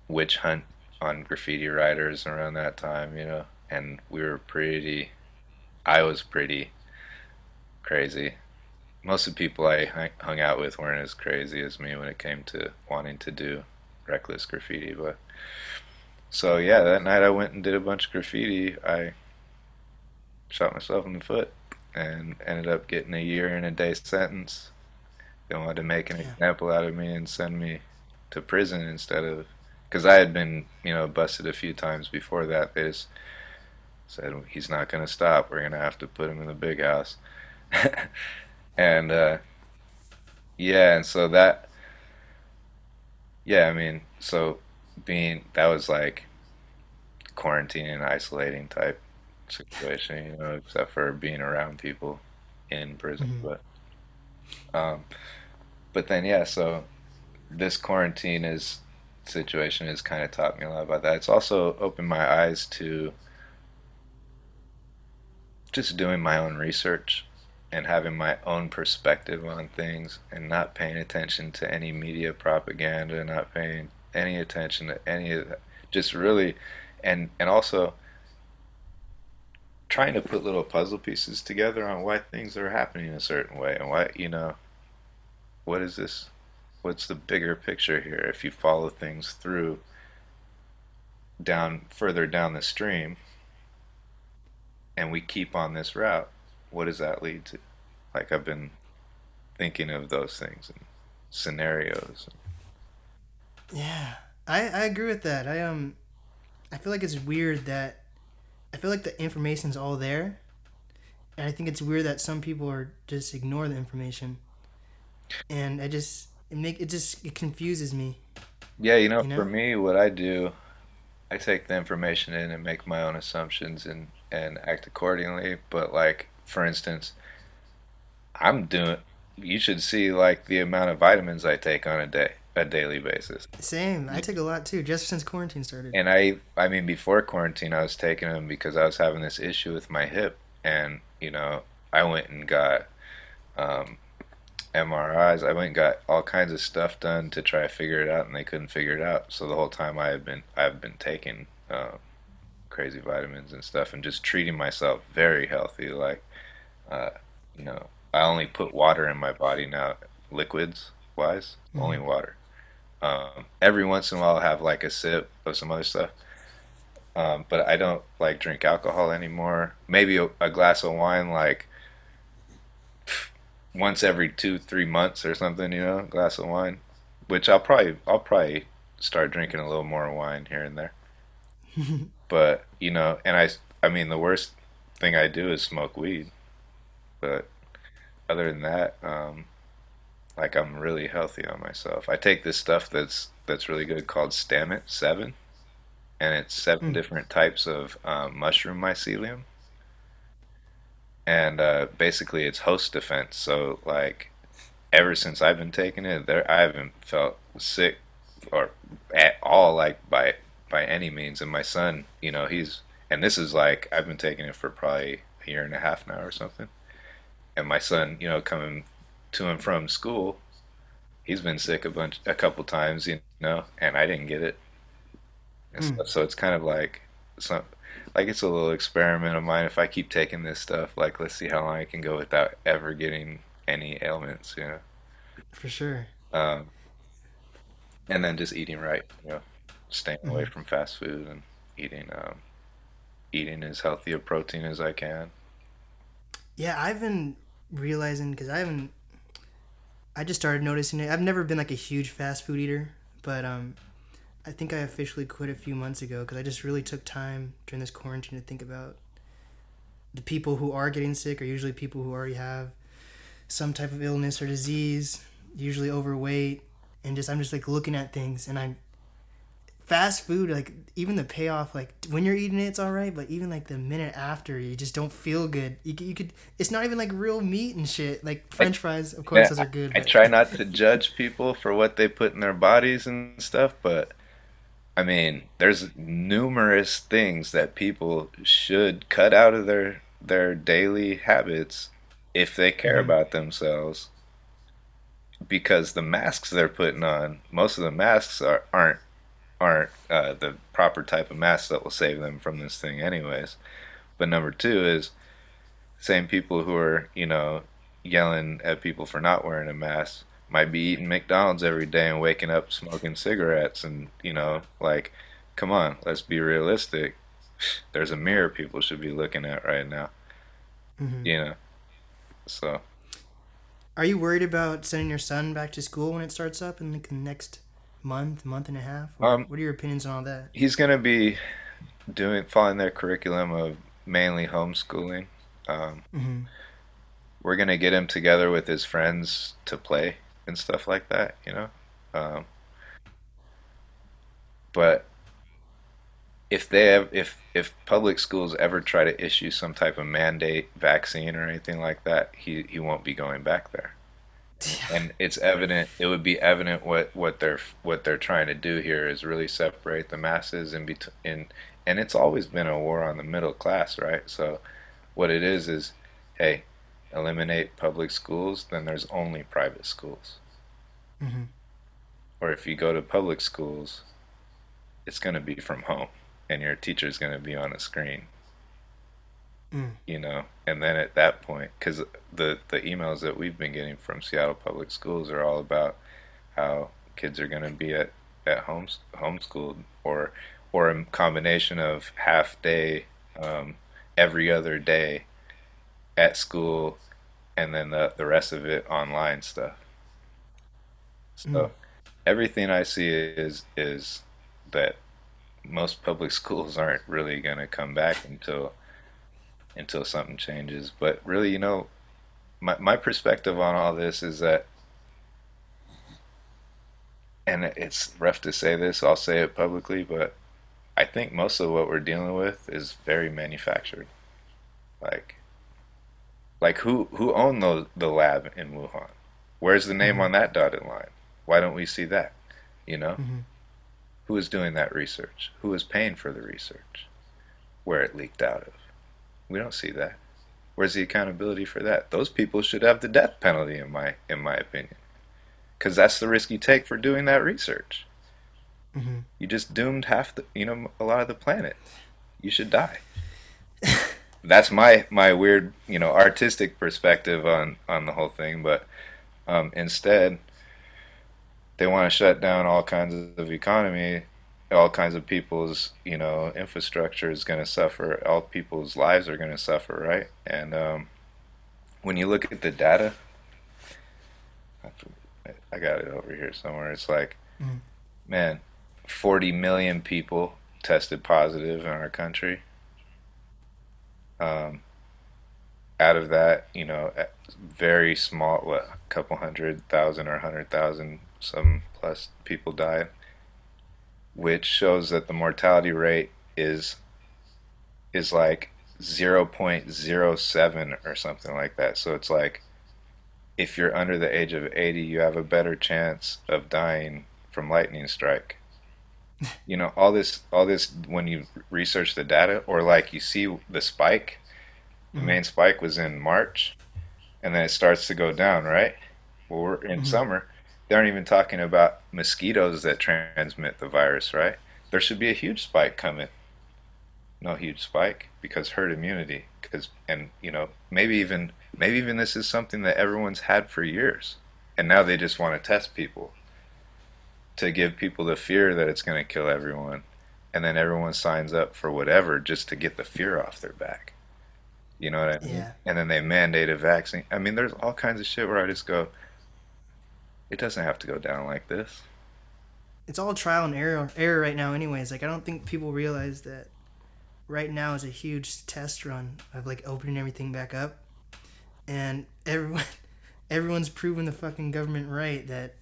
witch hunt on graffiti writers around that time, you know, and I was pretty crazy. Most of the people I hung out with weren't as crazy as me when it came to wanting to do reckless graffiti, but, so yeah, that night I went and did a bunch of graffiti. I shot myself in the foot and ended up getting a 1-year-and-a-day sentence. They wanted to make an example out of me and send me to prison instead of, because I had been, you know, busted a few times before that. They just said, he's not going to stop. We're going to have to put him in the big house. And, yeah, and so that, yeah, I mean, so that was like quarantine and isolating type situation, you know, except for being around people in prison. But then, yeah, so this quarantine situation has kind of taught me a lot about that. It's also opened my eyes to just doing my own research and having my own perspective on things and not paying attention to any media propaganda, not paying any attention to any of that. Just really, and also trying to put little puzzle pieces together on why things are happening a certain way and why, you know, what is this? What's the bigger picture here? If you follow things through further down the stream and we keep on this route, what does that lead to? Like, I've been thinking of those things and scenarios. Yeah, I agree with that. I feel like it's weird that I feel like the information's all there, and I think it's weird that some people are just ignore the information, and I just... It confuses me. Yeah, you know, for me, what I do, I take the information in and make my own assumptions and act accordingly. But like, for instance, you should see like the amount of vitamins I take on a daily basis. Same. I take a lot too, just since quarantine started. And I mean, before quarantine, I was taking them because I was having this issue with my hip. And, you know, I went and got, MRIs. I went and got all kinds of stuff done to try to figure it out, and they couldn't figure it out. So the whole time I've been taking crazy vitamins and stuff, and just treating myself very healthy. Like, you know, I only put water in my body now, liquids wise, only water. Every once in a while, I'll have like a sip of some other stuff, but I don't like drink alcohol anymore. Maybe a glass of wine, like, once every 2-3 months or something, you know, a glass of wine, which I'll probably start drinking a little more wine here and there. But, you know, and I mean, the worst thing I do is smoke weed. But other than that, like, I'm really healthy on myself. I take this stuff that's really good called Stamit 7, and it's 7 different types of mushroom mycelium. And basically, it's host defense. So, like, ever since I've been taking it, I haven't felt sick or at all, like, by any means. And my son, you know, and this is like, I've been taking it for probably a year and a half now or something. And my son, you know, coming to and from school, he's been sick a couple times, you know, and I didn't get it. And stuff. So it's kind of like, it's a little experiment of mine. If I keep taking this stuff, like, let's see how long I can go without ever getting any ailments, you know. For sure. And then just eating right, you know, staying away from fast food and eating as healthy a protein as I can. Yeah, I've been realizing, because I just started noticing it. I've never been like a huge fast food eater, but I think I officially quit a few months ago because I just really took time during this quarantine to think about the people who are getting sick are usually people who already have some type of illness or disease, usually overweight, and just I'm just like looking at things, and fast food, like, even the payoff, like, when you're eating it, it's all right, but even, like, the minute after, you just don't feel good. You could it's not even, like, real meat and shit. Like, french fries, of course, yeah, those are good. I try not to judge people for what they put in their bodies and stuff, but, I mean, there's numerous things that people should cut out of their daily habits if they care about themselves, because the masks they're putting on, most of the masks aren't the proper type of masks that will save them from this thing anyways. But number two is same people who are, you know, yelling at people for not wearing a mask might be eating McDonald's every day and waking up smoking cigarettes and, you know, like, come on, let's be realistic. There's a mirror people should be looking at right now. You know, so. Are you worried about sending your son back to school when it starts up in, like, the next month and a half? What are your opinions on all that? He's going to be following their curriculum of mainly homeschooling. We're going to get him together with his friends to play and stuff like that, you know? But if public schools ever try to issue some type of mandate vaccine or anything like that, he won't be going back there. And it's evident. It would be evident what they're trying to do here is really separate the masses in between. And it's always been a war on the middle class, right? So, what it is hey, eliminate public schools, then there's only private schools. Or if you go to public schools, it's going to be from home, and your teacher's going to be on a screen. You know, and then at that point, because the emails that we've been getting from Seattle Public Schools are all about how kids are going to be at homeschooled or a combination of half day, every other day at school, and then the rest of it online stuff. So everything I see is that most public schools aren't really going to come back until something changes. But really, you know, my perspective on all this is that, and it's rough to say this, I'll say it publicly, but I think most of what we're dealing with is very manufactured. Like who owned the lab in Wuhan? Where's the name on that dotted line? Why don't we see that? You know? Who is doing that research? Who is paying for the research? Where it leaked out of? We don't see that. Where's the accountability for that? Those people should have the death penalty, in my opinion, because that's the risk you take for doing that research. You just doomed a lot of the planet. You should die. That's my weird, you know, artistic perspective on the whole thing. But instead, they want to shut down all kinds of economy. All kinds of people's, you know, infrastructure is going to suffer. All people's lives are going to suffer, right? And when you look at the data, I got it over here somewhere. It's like, man, 40 million people tested positive in our country. out of that, you know, very small, a couple 100,000 or 100,000 some plus people died, which shows that the mortality rate is like 0.07 or something like that. So it's like, if you're under the age of 80, you have a better chance of dying from lightning strike. You know, all this when you research the data, or like you see the spike, the main spike was in March, and then it starts to go down, right? Well, we're in summer. They aren't even talking about mosquitoes that transmit the virus, right? There should be a huge spike coming. No huge spike, because herd immunity, and you know, maybe even this is something that everyone's had for years, and now they just want to test people to give people the fear that it's going to kill everyone, and then everyone signs up for whatever just to get the fear off their back. You know what I mean? Yeah. And then they mandate a vaccine. I mean, there's all kinds of shit where I just go, it doesn't have to go down like this. It's all trial and error right now anyways. Like, I don't think people realize that right now is a huge test run of, like, opening everything back up. And everyone's proven the fucking government right that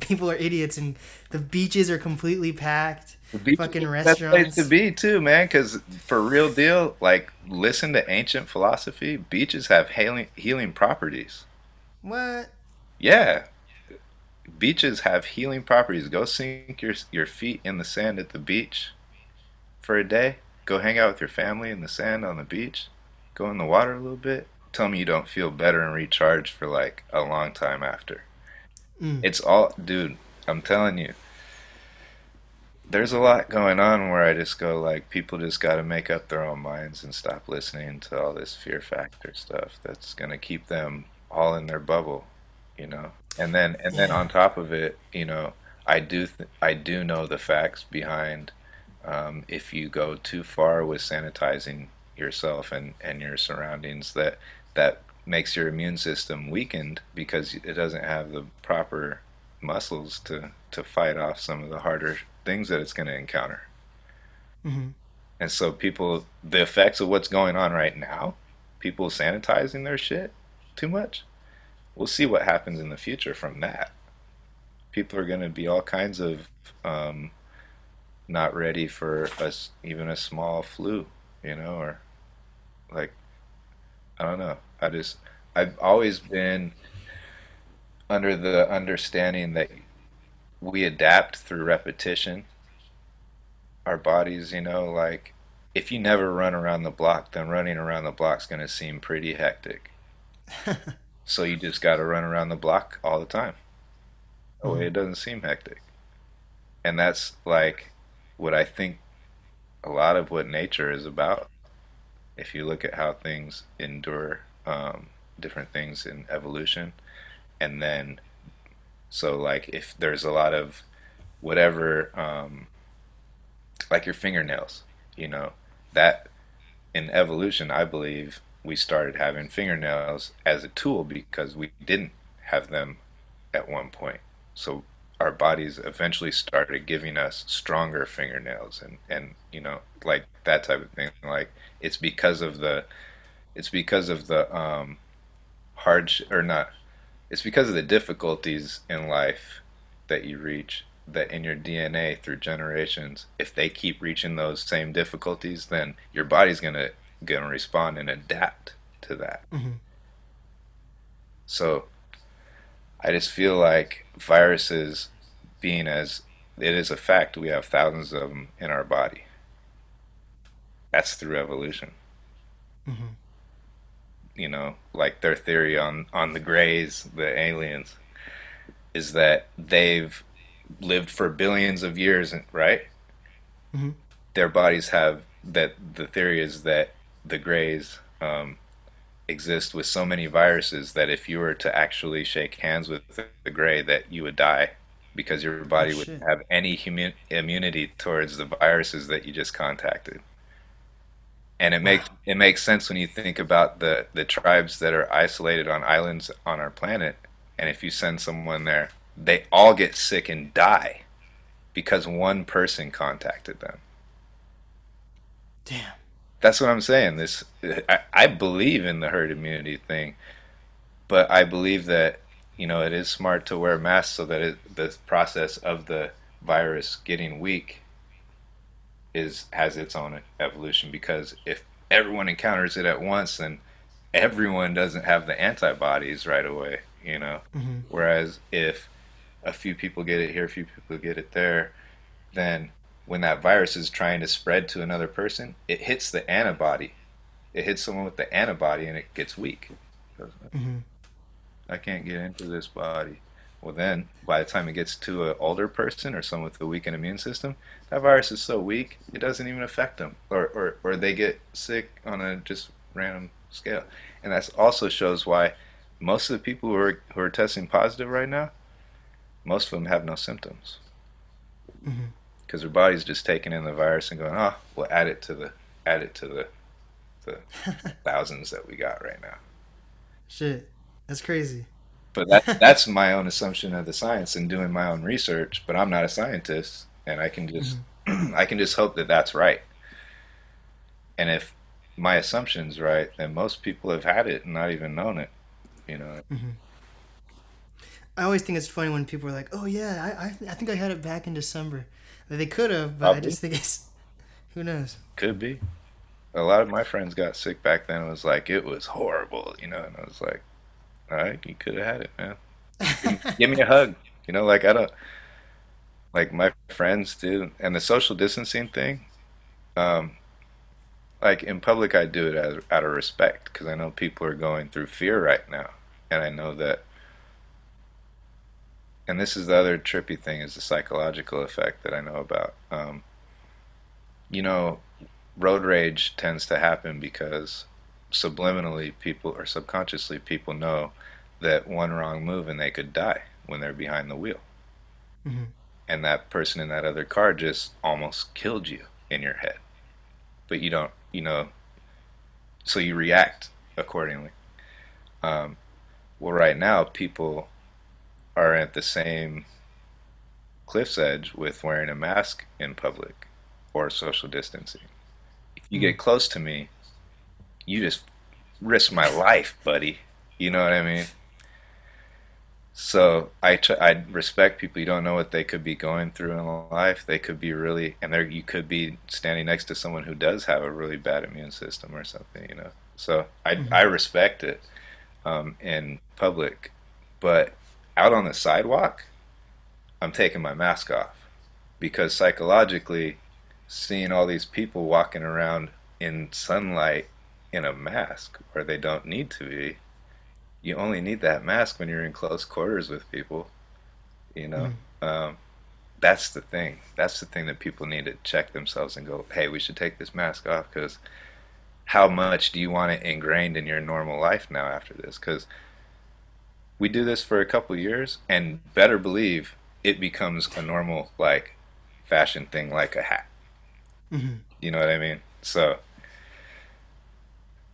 people are idiots, and the beaches are completely packed. Fucking restaurants. That's the place to be too, man. Because for real deal, like, listen to ancient philosophy. Beaches have healing properties. What? Yeah, beaches have healing properties. Go sink your feet in the sand at the beach for a day. Go hang out with your family in the sand on the beach. Go in the water a little bit. Tell me you don't feel better and recharged for like a long time after. It's all, dude, I'm telling you, there's a lot going on where I just go, like, people just got to make up their own minds and stop listening to all this fear factor stuff that's going to keep them all in their bubble, you know? And then on top of it, you know, I do know the facts behind if you go too far with sanitizing yourself and your surroundings, that makes your immune system weakened because it doesn't have the proper muscles to fight off some of the harder things that it's going to encounter. Mm-hmm. And so people, the effects of what's going on right now, people sanitizing their shit too much, we'll see what happens in the future from that. People are going to be all kinds of not ready for even a small flu, you know, or like, I don't know. I've always been under the understanding that we adapt through repetition. Our bodies, you know, like, if you never run around the block, then running around the block's going to seem pretty hectic. So you just got to run around the block all the time. That way it doesn't seem hectic. And that's like what I think a lot of what nature is about. If you look at how things endure, different things in evolution, and then, so like if there's a lot of whatever, like your fingernails, you know, that in evolution, I believe we started having fingernails as a tool because we didn't have them at one point. So our bodies eventually started giving us stronger fingernails and you know, like that type of thing. Like, it's because of the hardship, or not, it's because of the difficulties in life that you reach, that in your DNA through generations, if they keep reaching those same difficulties, then your body's gonna respond and adapt to that. Mm-hmm. So I just feel like viruses, being as it is a fact, we have thousands of them in our body. That's through evolution. Mm-hmm. You know, like their theory on the Greys, the aliens, is that they've lived for billions of years, right? Mm-hmm. Their bodies have, that the theory is that the Greys exist with so many viruses that if you were to actually shake hands with the Grey, that you would die because your body wouldn't have any immunity towards the viruses that you just contacted. And it makes sense when you think about the tribes that are isolated on islands on our planet. And if you send someone there, they all get sick and die because one person contacted them. Damn. That's what I'm saying. I believe in the herd immunity thing, but I believe that, you know, it is smart to wear masks so that the process of the virus getting weak has its own evolution, because if everyone encounters it at once, then everyone doesn't have the antibodies right away, you know. Mm-hmm. Whereas if a few people get it here, a few people get it there, then when that virus is trying to spread to another person, it hits the antibody. It hits someone with the antibody and it gets weak. Mm-hmm. I can't get into this body. Well, then, by the time it gets to an older person or someone with a weakened immune system, that virus is so weak, it doesn't even affect them. Or they get sick on a just random scale. And that also shows why most of the people who are testing positive right now, most of them have no symptoms. Mm-hmm. Because their body's just taking in the virus and going, oh, we'll add it to the thousands that we got right now. Shit, that's crazy. But that's my own assumption of the science and doing my own research. But I'm not a scientist, and I can just I can just hope that that's right. And if my assumption's right, then most people have had it and not even known it. You know. Mm-hmm. I always think it's funny when people are like, "Oh yeah, I think I had it back in December." They could have, but probably. I just think it's, who knows? Could be. A lot of my friends got sick back then. It was like, it was horrible, you know. And I was like, all right, you could have had it, man. Give me a hug. You know, like, I don't, like, my friends do. And the social distancing thing, like, in public, I do it out of respect, because I know people are going through fear right now. And I know that, and this is the other trippy thing, is the psychological effect that I know about. You know, road rage tends to happen because subliminally people, or subconsciously people, know that one wrong move and they could die when they're behind the wheel. Mm-hmm. And that person in that other car just almost killed you in your head. But you don't, you know, so you react accordingly. Well, right now, people are at the same cliff's edge with wearing a mask in public or social distancing. If you get close to me, you just risk my life, buddy. You know what I mean? So I respect people. You don't know what they could be going through in life. They could be really, and you could be standing next to someone who does have a really bad immune system or something, you know? So I respect it in public, but out on the sidewalk, I'm taking my mask off, because psychologically, seeing all these people walking around in sunlight in a mask where they don't need to be, you only need that mask when you're in close quarters with people, you know. Mm. That's the thing. That's the thing that people need to check themselves and go, hey, we should take this mask off, because how much do you want it ingrained in your normal life now after this? Because we do this for a couple years, and better believe it becomes a normal, like, fashion thing, like a hat. Mm-hmm. You know what I mean? So,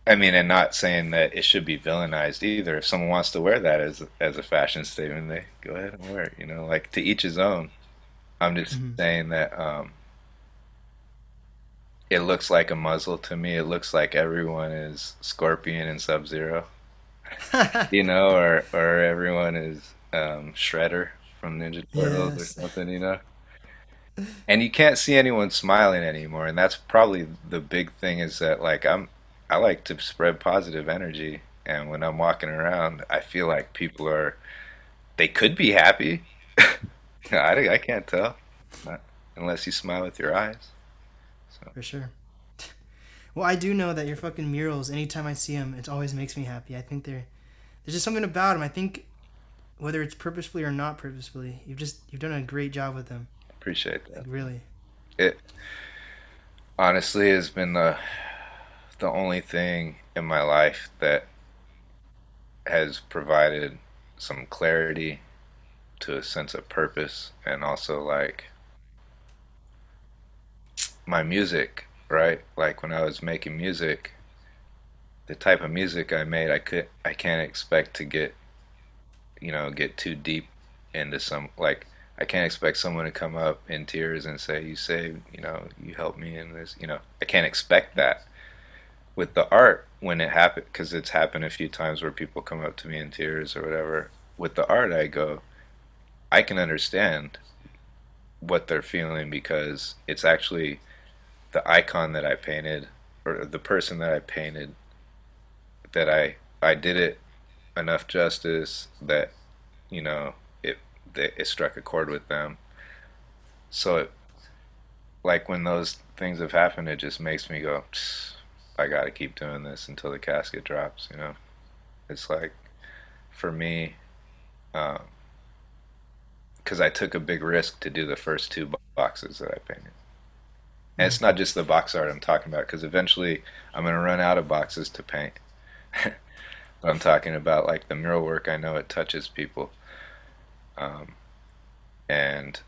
I mean, and not saying that it should be villainized either. If someone wants to wear that as a fashion statement, they go ahead and wear it. You know, like, to each his own. I'm just saying that it looks like a muzzle to me. It looks like everyone is Scorpion and Sub-Zero. You know, or everyone is Shredder from Ninja Turtles, yes, or something, you know. And you can't see anyone smiling anymore, and that's probably the big thing, is that, like, I like to spread positive energy, and when I'm walking around, I feel like people are, they could be happy. I can't tell, not unless you smile with your eyes. So. For sure. Well, I do know that your fucking murals, anytime I see them, it always makes me happy. I think there's just something about them. I think whether it's purposefully or not purposefully, you've done a great job with them. Appreciate that. Like, really. It honestly has been the only thing in my life that has provided some clarity to a sense of purpose, and also, like, my music. Right, like, when I was making music, the type of music I made, I can't expect to get too deep into some, like, I can't expect someone to come up in tears and say, you saved, you know, you helped me in this, you know, I can't expect that. with the art when it happened, because it's happened a few times where people come up to me in tears or whatever. With the art, I go, I can understand what they're feeling, because it's actually the icon that I painted or the person that I painted, that I did it enough justice that, you know, it struck a chord with them. So it, like, when those things have happened, it just makes me go, I gotta keep doing this until the casket drops, you know. It's like, for me, because I took a big risk to do the first two boxes that I painted. And it's not just the box art I'm talking about, because eventually I'm going to run out of boxes to paint. But I'm talking about, like, the mural work. I know it touches people. And I'm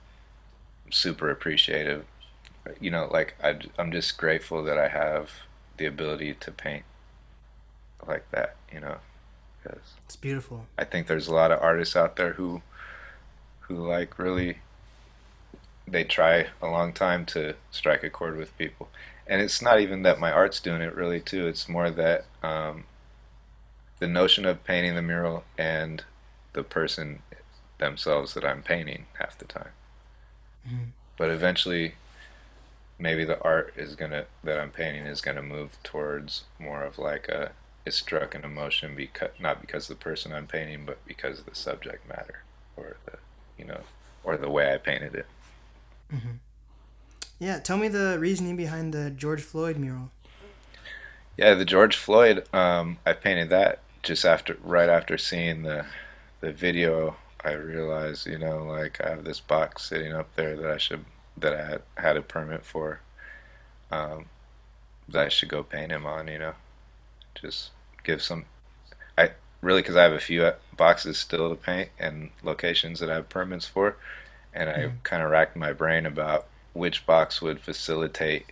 super appreciative. You know, like, I'm just grateful that I have the ability to paint like that, you know. 'Cause it's beautiful. I think there's a lot of artists out there who like, really, they try a long time to strike a chord with people. And it's not even that my art's doing it, really, too. It's more that the notion of painting the mural and the person themselves that I'm painting half the time. Mm-hmm. But eventually, maybe the art that I'm painting is gonna move towards more of like it struck an emotion, because not because of the person I'm painting, but because of the subject matter, or the, you know, or the way I painted it. Mm-hmm. Yeah, tell me the reasoning behind the George Floyd mural. Yeah, the George Floyd, I painted that just right after seeing the video. I realized, you know, like, I have this box sitting up there that I had a permit for, that I should go paint him on, you know. Just give some, I really, because I have a few boxes still to paint and locations that I have permits for, and I kind of racked my brain about which box would facilitate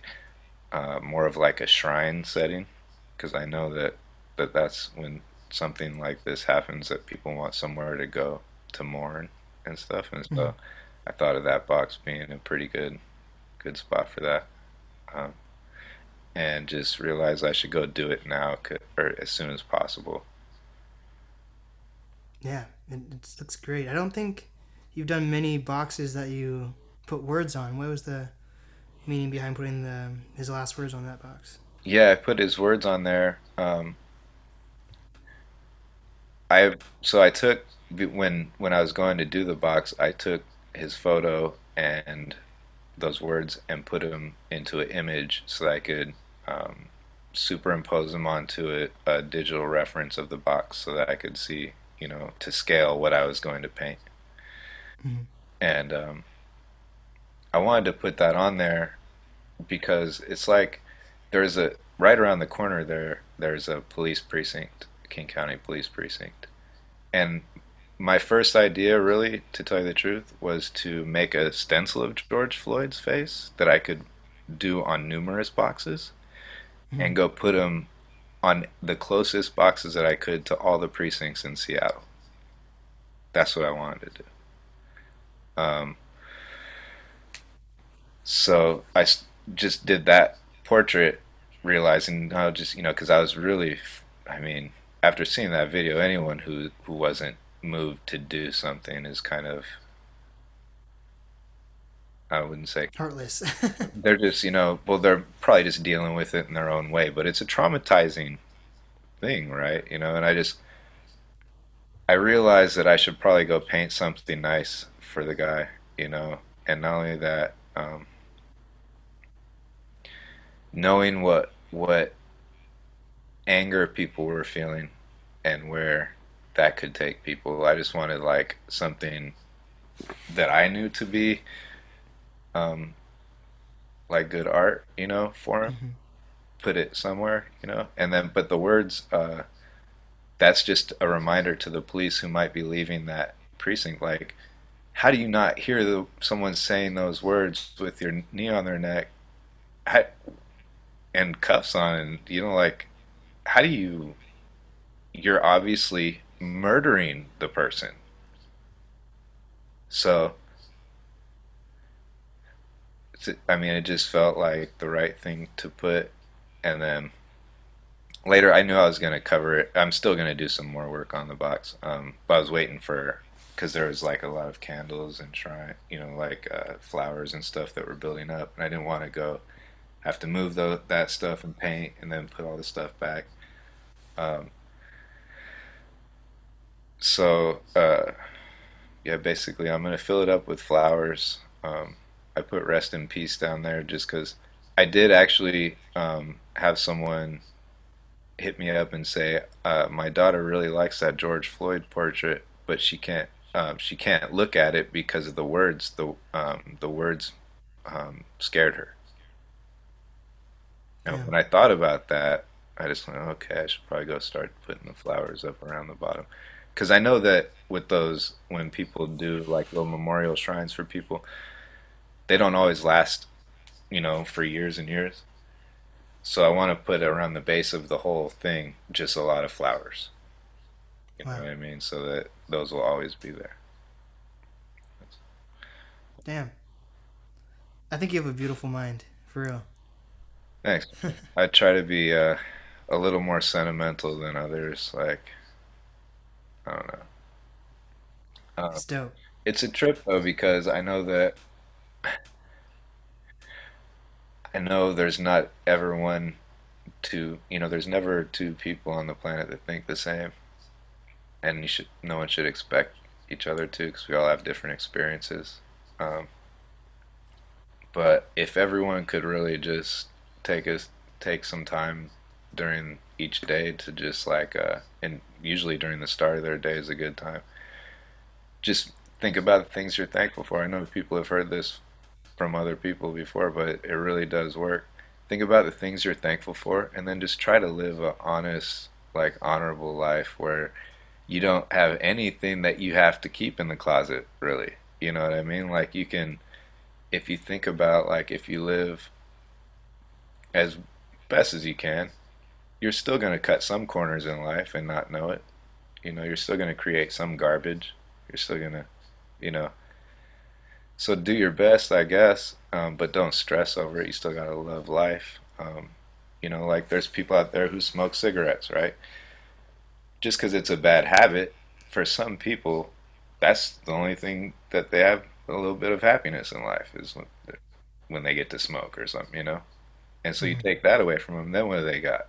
more of like a shrine setting, because I know that that's when something like this happens, that people want somewhere to go to mourn and stuff, and so I thought of that box being a pretty good spot for that. And just realized I should go do it now, or as soon as possible. Yeah, it looks great. I don't think you've done many boxes that you put words on. What was the meaning behind putting his last words on that box? Yeah, I put his words on there. When I was going to do the box, I took his photo and those words and put them into an image so that I could superimpose them onto a digital reference of the box, so that I could see, you know, to scale what I was going to paint. Mm-hmm. And I wanted to put that on there because it's like, there's right around the corner there's a police precinct, King County Police Precinct. And my first idea, really, to tell you the truth, was to make a stencil of George Floyd's face that I could do on numerous boxes, and go put them on the closest boxes that I could to all the precincts in Seattle. That's what I wanted to do. So I just did that portrait, realizing how, just, you know, because I was really, I mean, after seeing that video, anyone who wasn't moved to do something is kind of, I wouldn't say heartless. They're just, you know, well, they're probably just dealing with it in their own way, but it's a traumatizing thing, right? You know, and I realized that I should probably go paint something nice for the guy, you know. And not only that, knowing what anger people were feeling and where that could take people, I just wanted, like, something that I knew to be like good art, you know, for him. Mm-hmm. Put it somewhere, you know. And then, but the words, that's just a reminder to the police who might be leaving that precinct, like, how do you not hear someone saying those words with your knee on their neck and cuffs on, and, you know, like, how do you're obviously murdering the person. So, I mean, it just felt like the right thing to put. And then Later, I knew I was going to cover it. I'm still going to do some more work on the box, but I was waiting for, because there was like a lot of candles and shrine, flowers and stuff that were building up, and I didn't want to go have to move that stuff and paint and then put all the stuff back. Basically, I'm going to fill it up with flowers. I put rest in peace down there just because I did actually have someone hit me up and say, my daughter really likes that George Floyd portrait, but she can't look at it because of the words. The words scared her. And when I thought about that, I just went, okay, I should probably go start putting the flowers up around the bottom. Because I know that with those, when people do like little memorial shrines for people, they don't always last, for years and years. So I want to put around the base of the whole thing just a lot of flowers. You know what I mean? So that those will always be there. Damn. I think you have a beautiful mind, for real. Thanks. I try to be a little more sentimental than others. Like, I don't know. It's dope. It's a trip, though, because I know that... I know there's not ever there's never two people on the planet that think the same, and no one should expect each other to, because we all have different experiences. But if everyone could really just take some time during each day to just and usually during the start of their day is a good time. Just think about the things you're thankful for. I know people have heard this from other people before, but it really does work. Think about the things you're thankful for, and then just try to live a honest, honorable life where you don't have anything that you have to keep in the closet, really. You know what I mean? You can, if you think about, if you live as best as you can, you're still going to cut some corners in life and not know it. You're still going to create some garbage. You're still going to, So do your best, I guess, but don't stress over it. You still gotta love life. There's people out there who smoke cigarettes, right? Just because it's a bad habit, for some people, that's the only thing that they have a little bit of happiness in life is when they get to smoke or something, And so you take that away from them, then what do they got?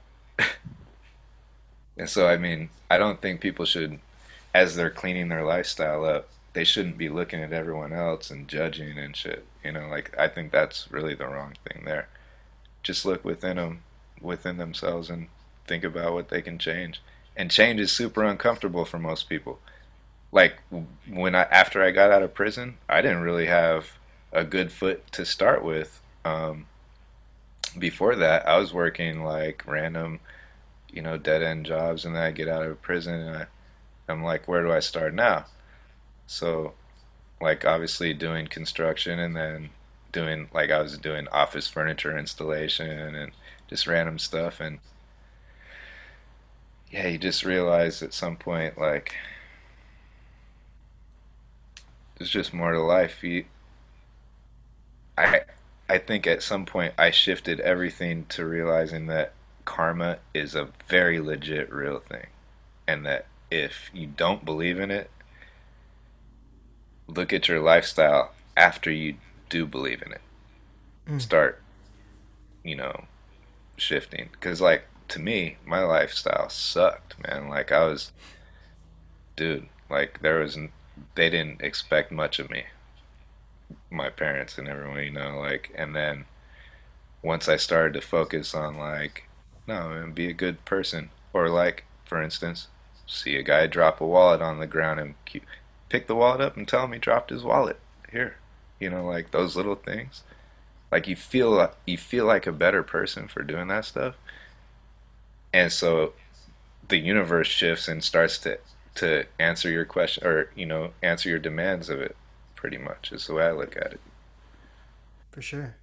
And so, I don't think people should, as they're cleaning their lifestyle up, they shouldn't be looking at everyone else and judging and shit. I think that's really the wrong thing there. Just look within themselves and think about what they can change. And change is super uncomfortable for most people. After I got out of prison, I didn't really have a good foot to start with. Before that, I was working random, dead end jobs, and then I get out of prison and I'm like, where do I start now? So, obviously doing construction and then doing, I was doing office furniture installation and just random stuff. And, you just realize at some point, there's just more to life. I think at some point I shifted everything to realizing that karma is a very legit real thing. And that if you don't believe in it, look at your lifestyle after you do believe in it. Start, shifting. Because, to me, my lifestyle sucked, man. They didn't expect much of me. My parents and everyone, and then once I started to focus on, no, and be a good person. Or, for instance, see a guy drop a wallet on the ground and pick the wallet up and tell him he dropped his wallet here. Those little things. You feel like a better person for doing that stuff. And so the universe shifts and starts to answer your question or, answer your demands of it, pretty much is the way I look at it. For sure.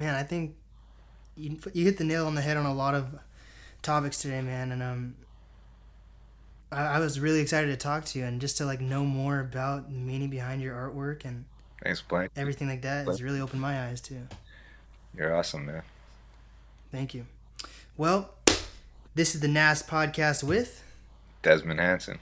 Man, I think you hit the nail on the head on a lot of topics today, man. And, I was really excited to talk to you and just to know more about the meaning behind your artwork and thanks, Blake. Everything like that has really opened my eyes too. You're awesome, man. Thank you. Well, This is the NAS Podcast with Desmond Hansen.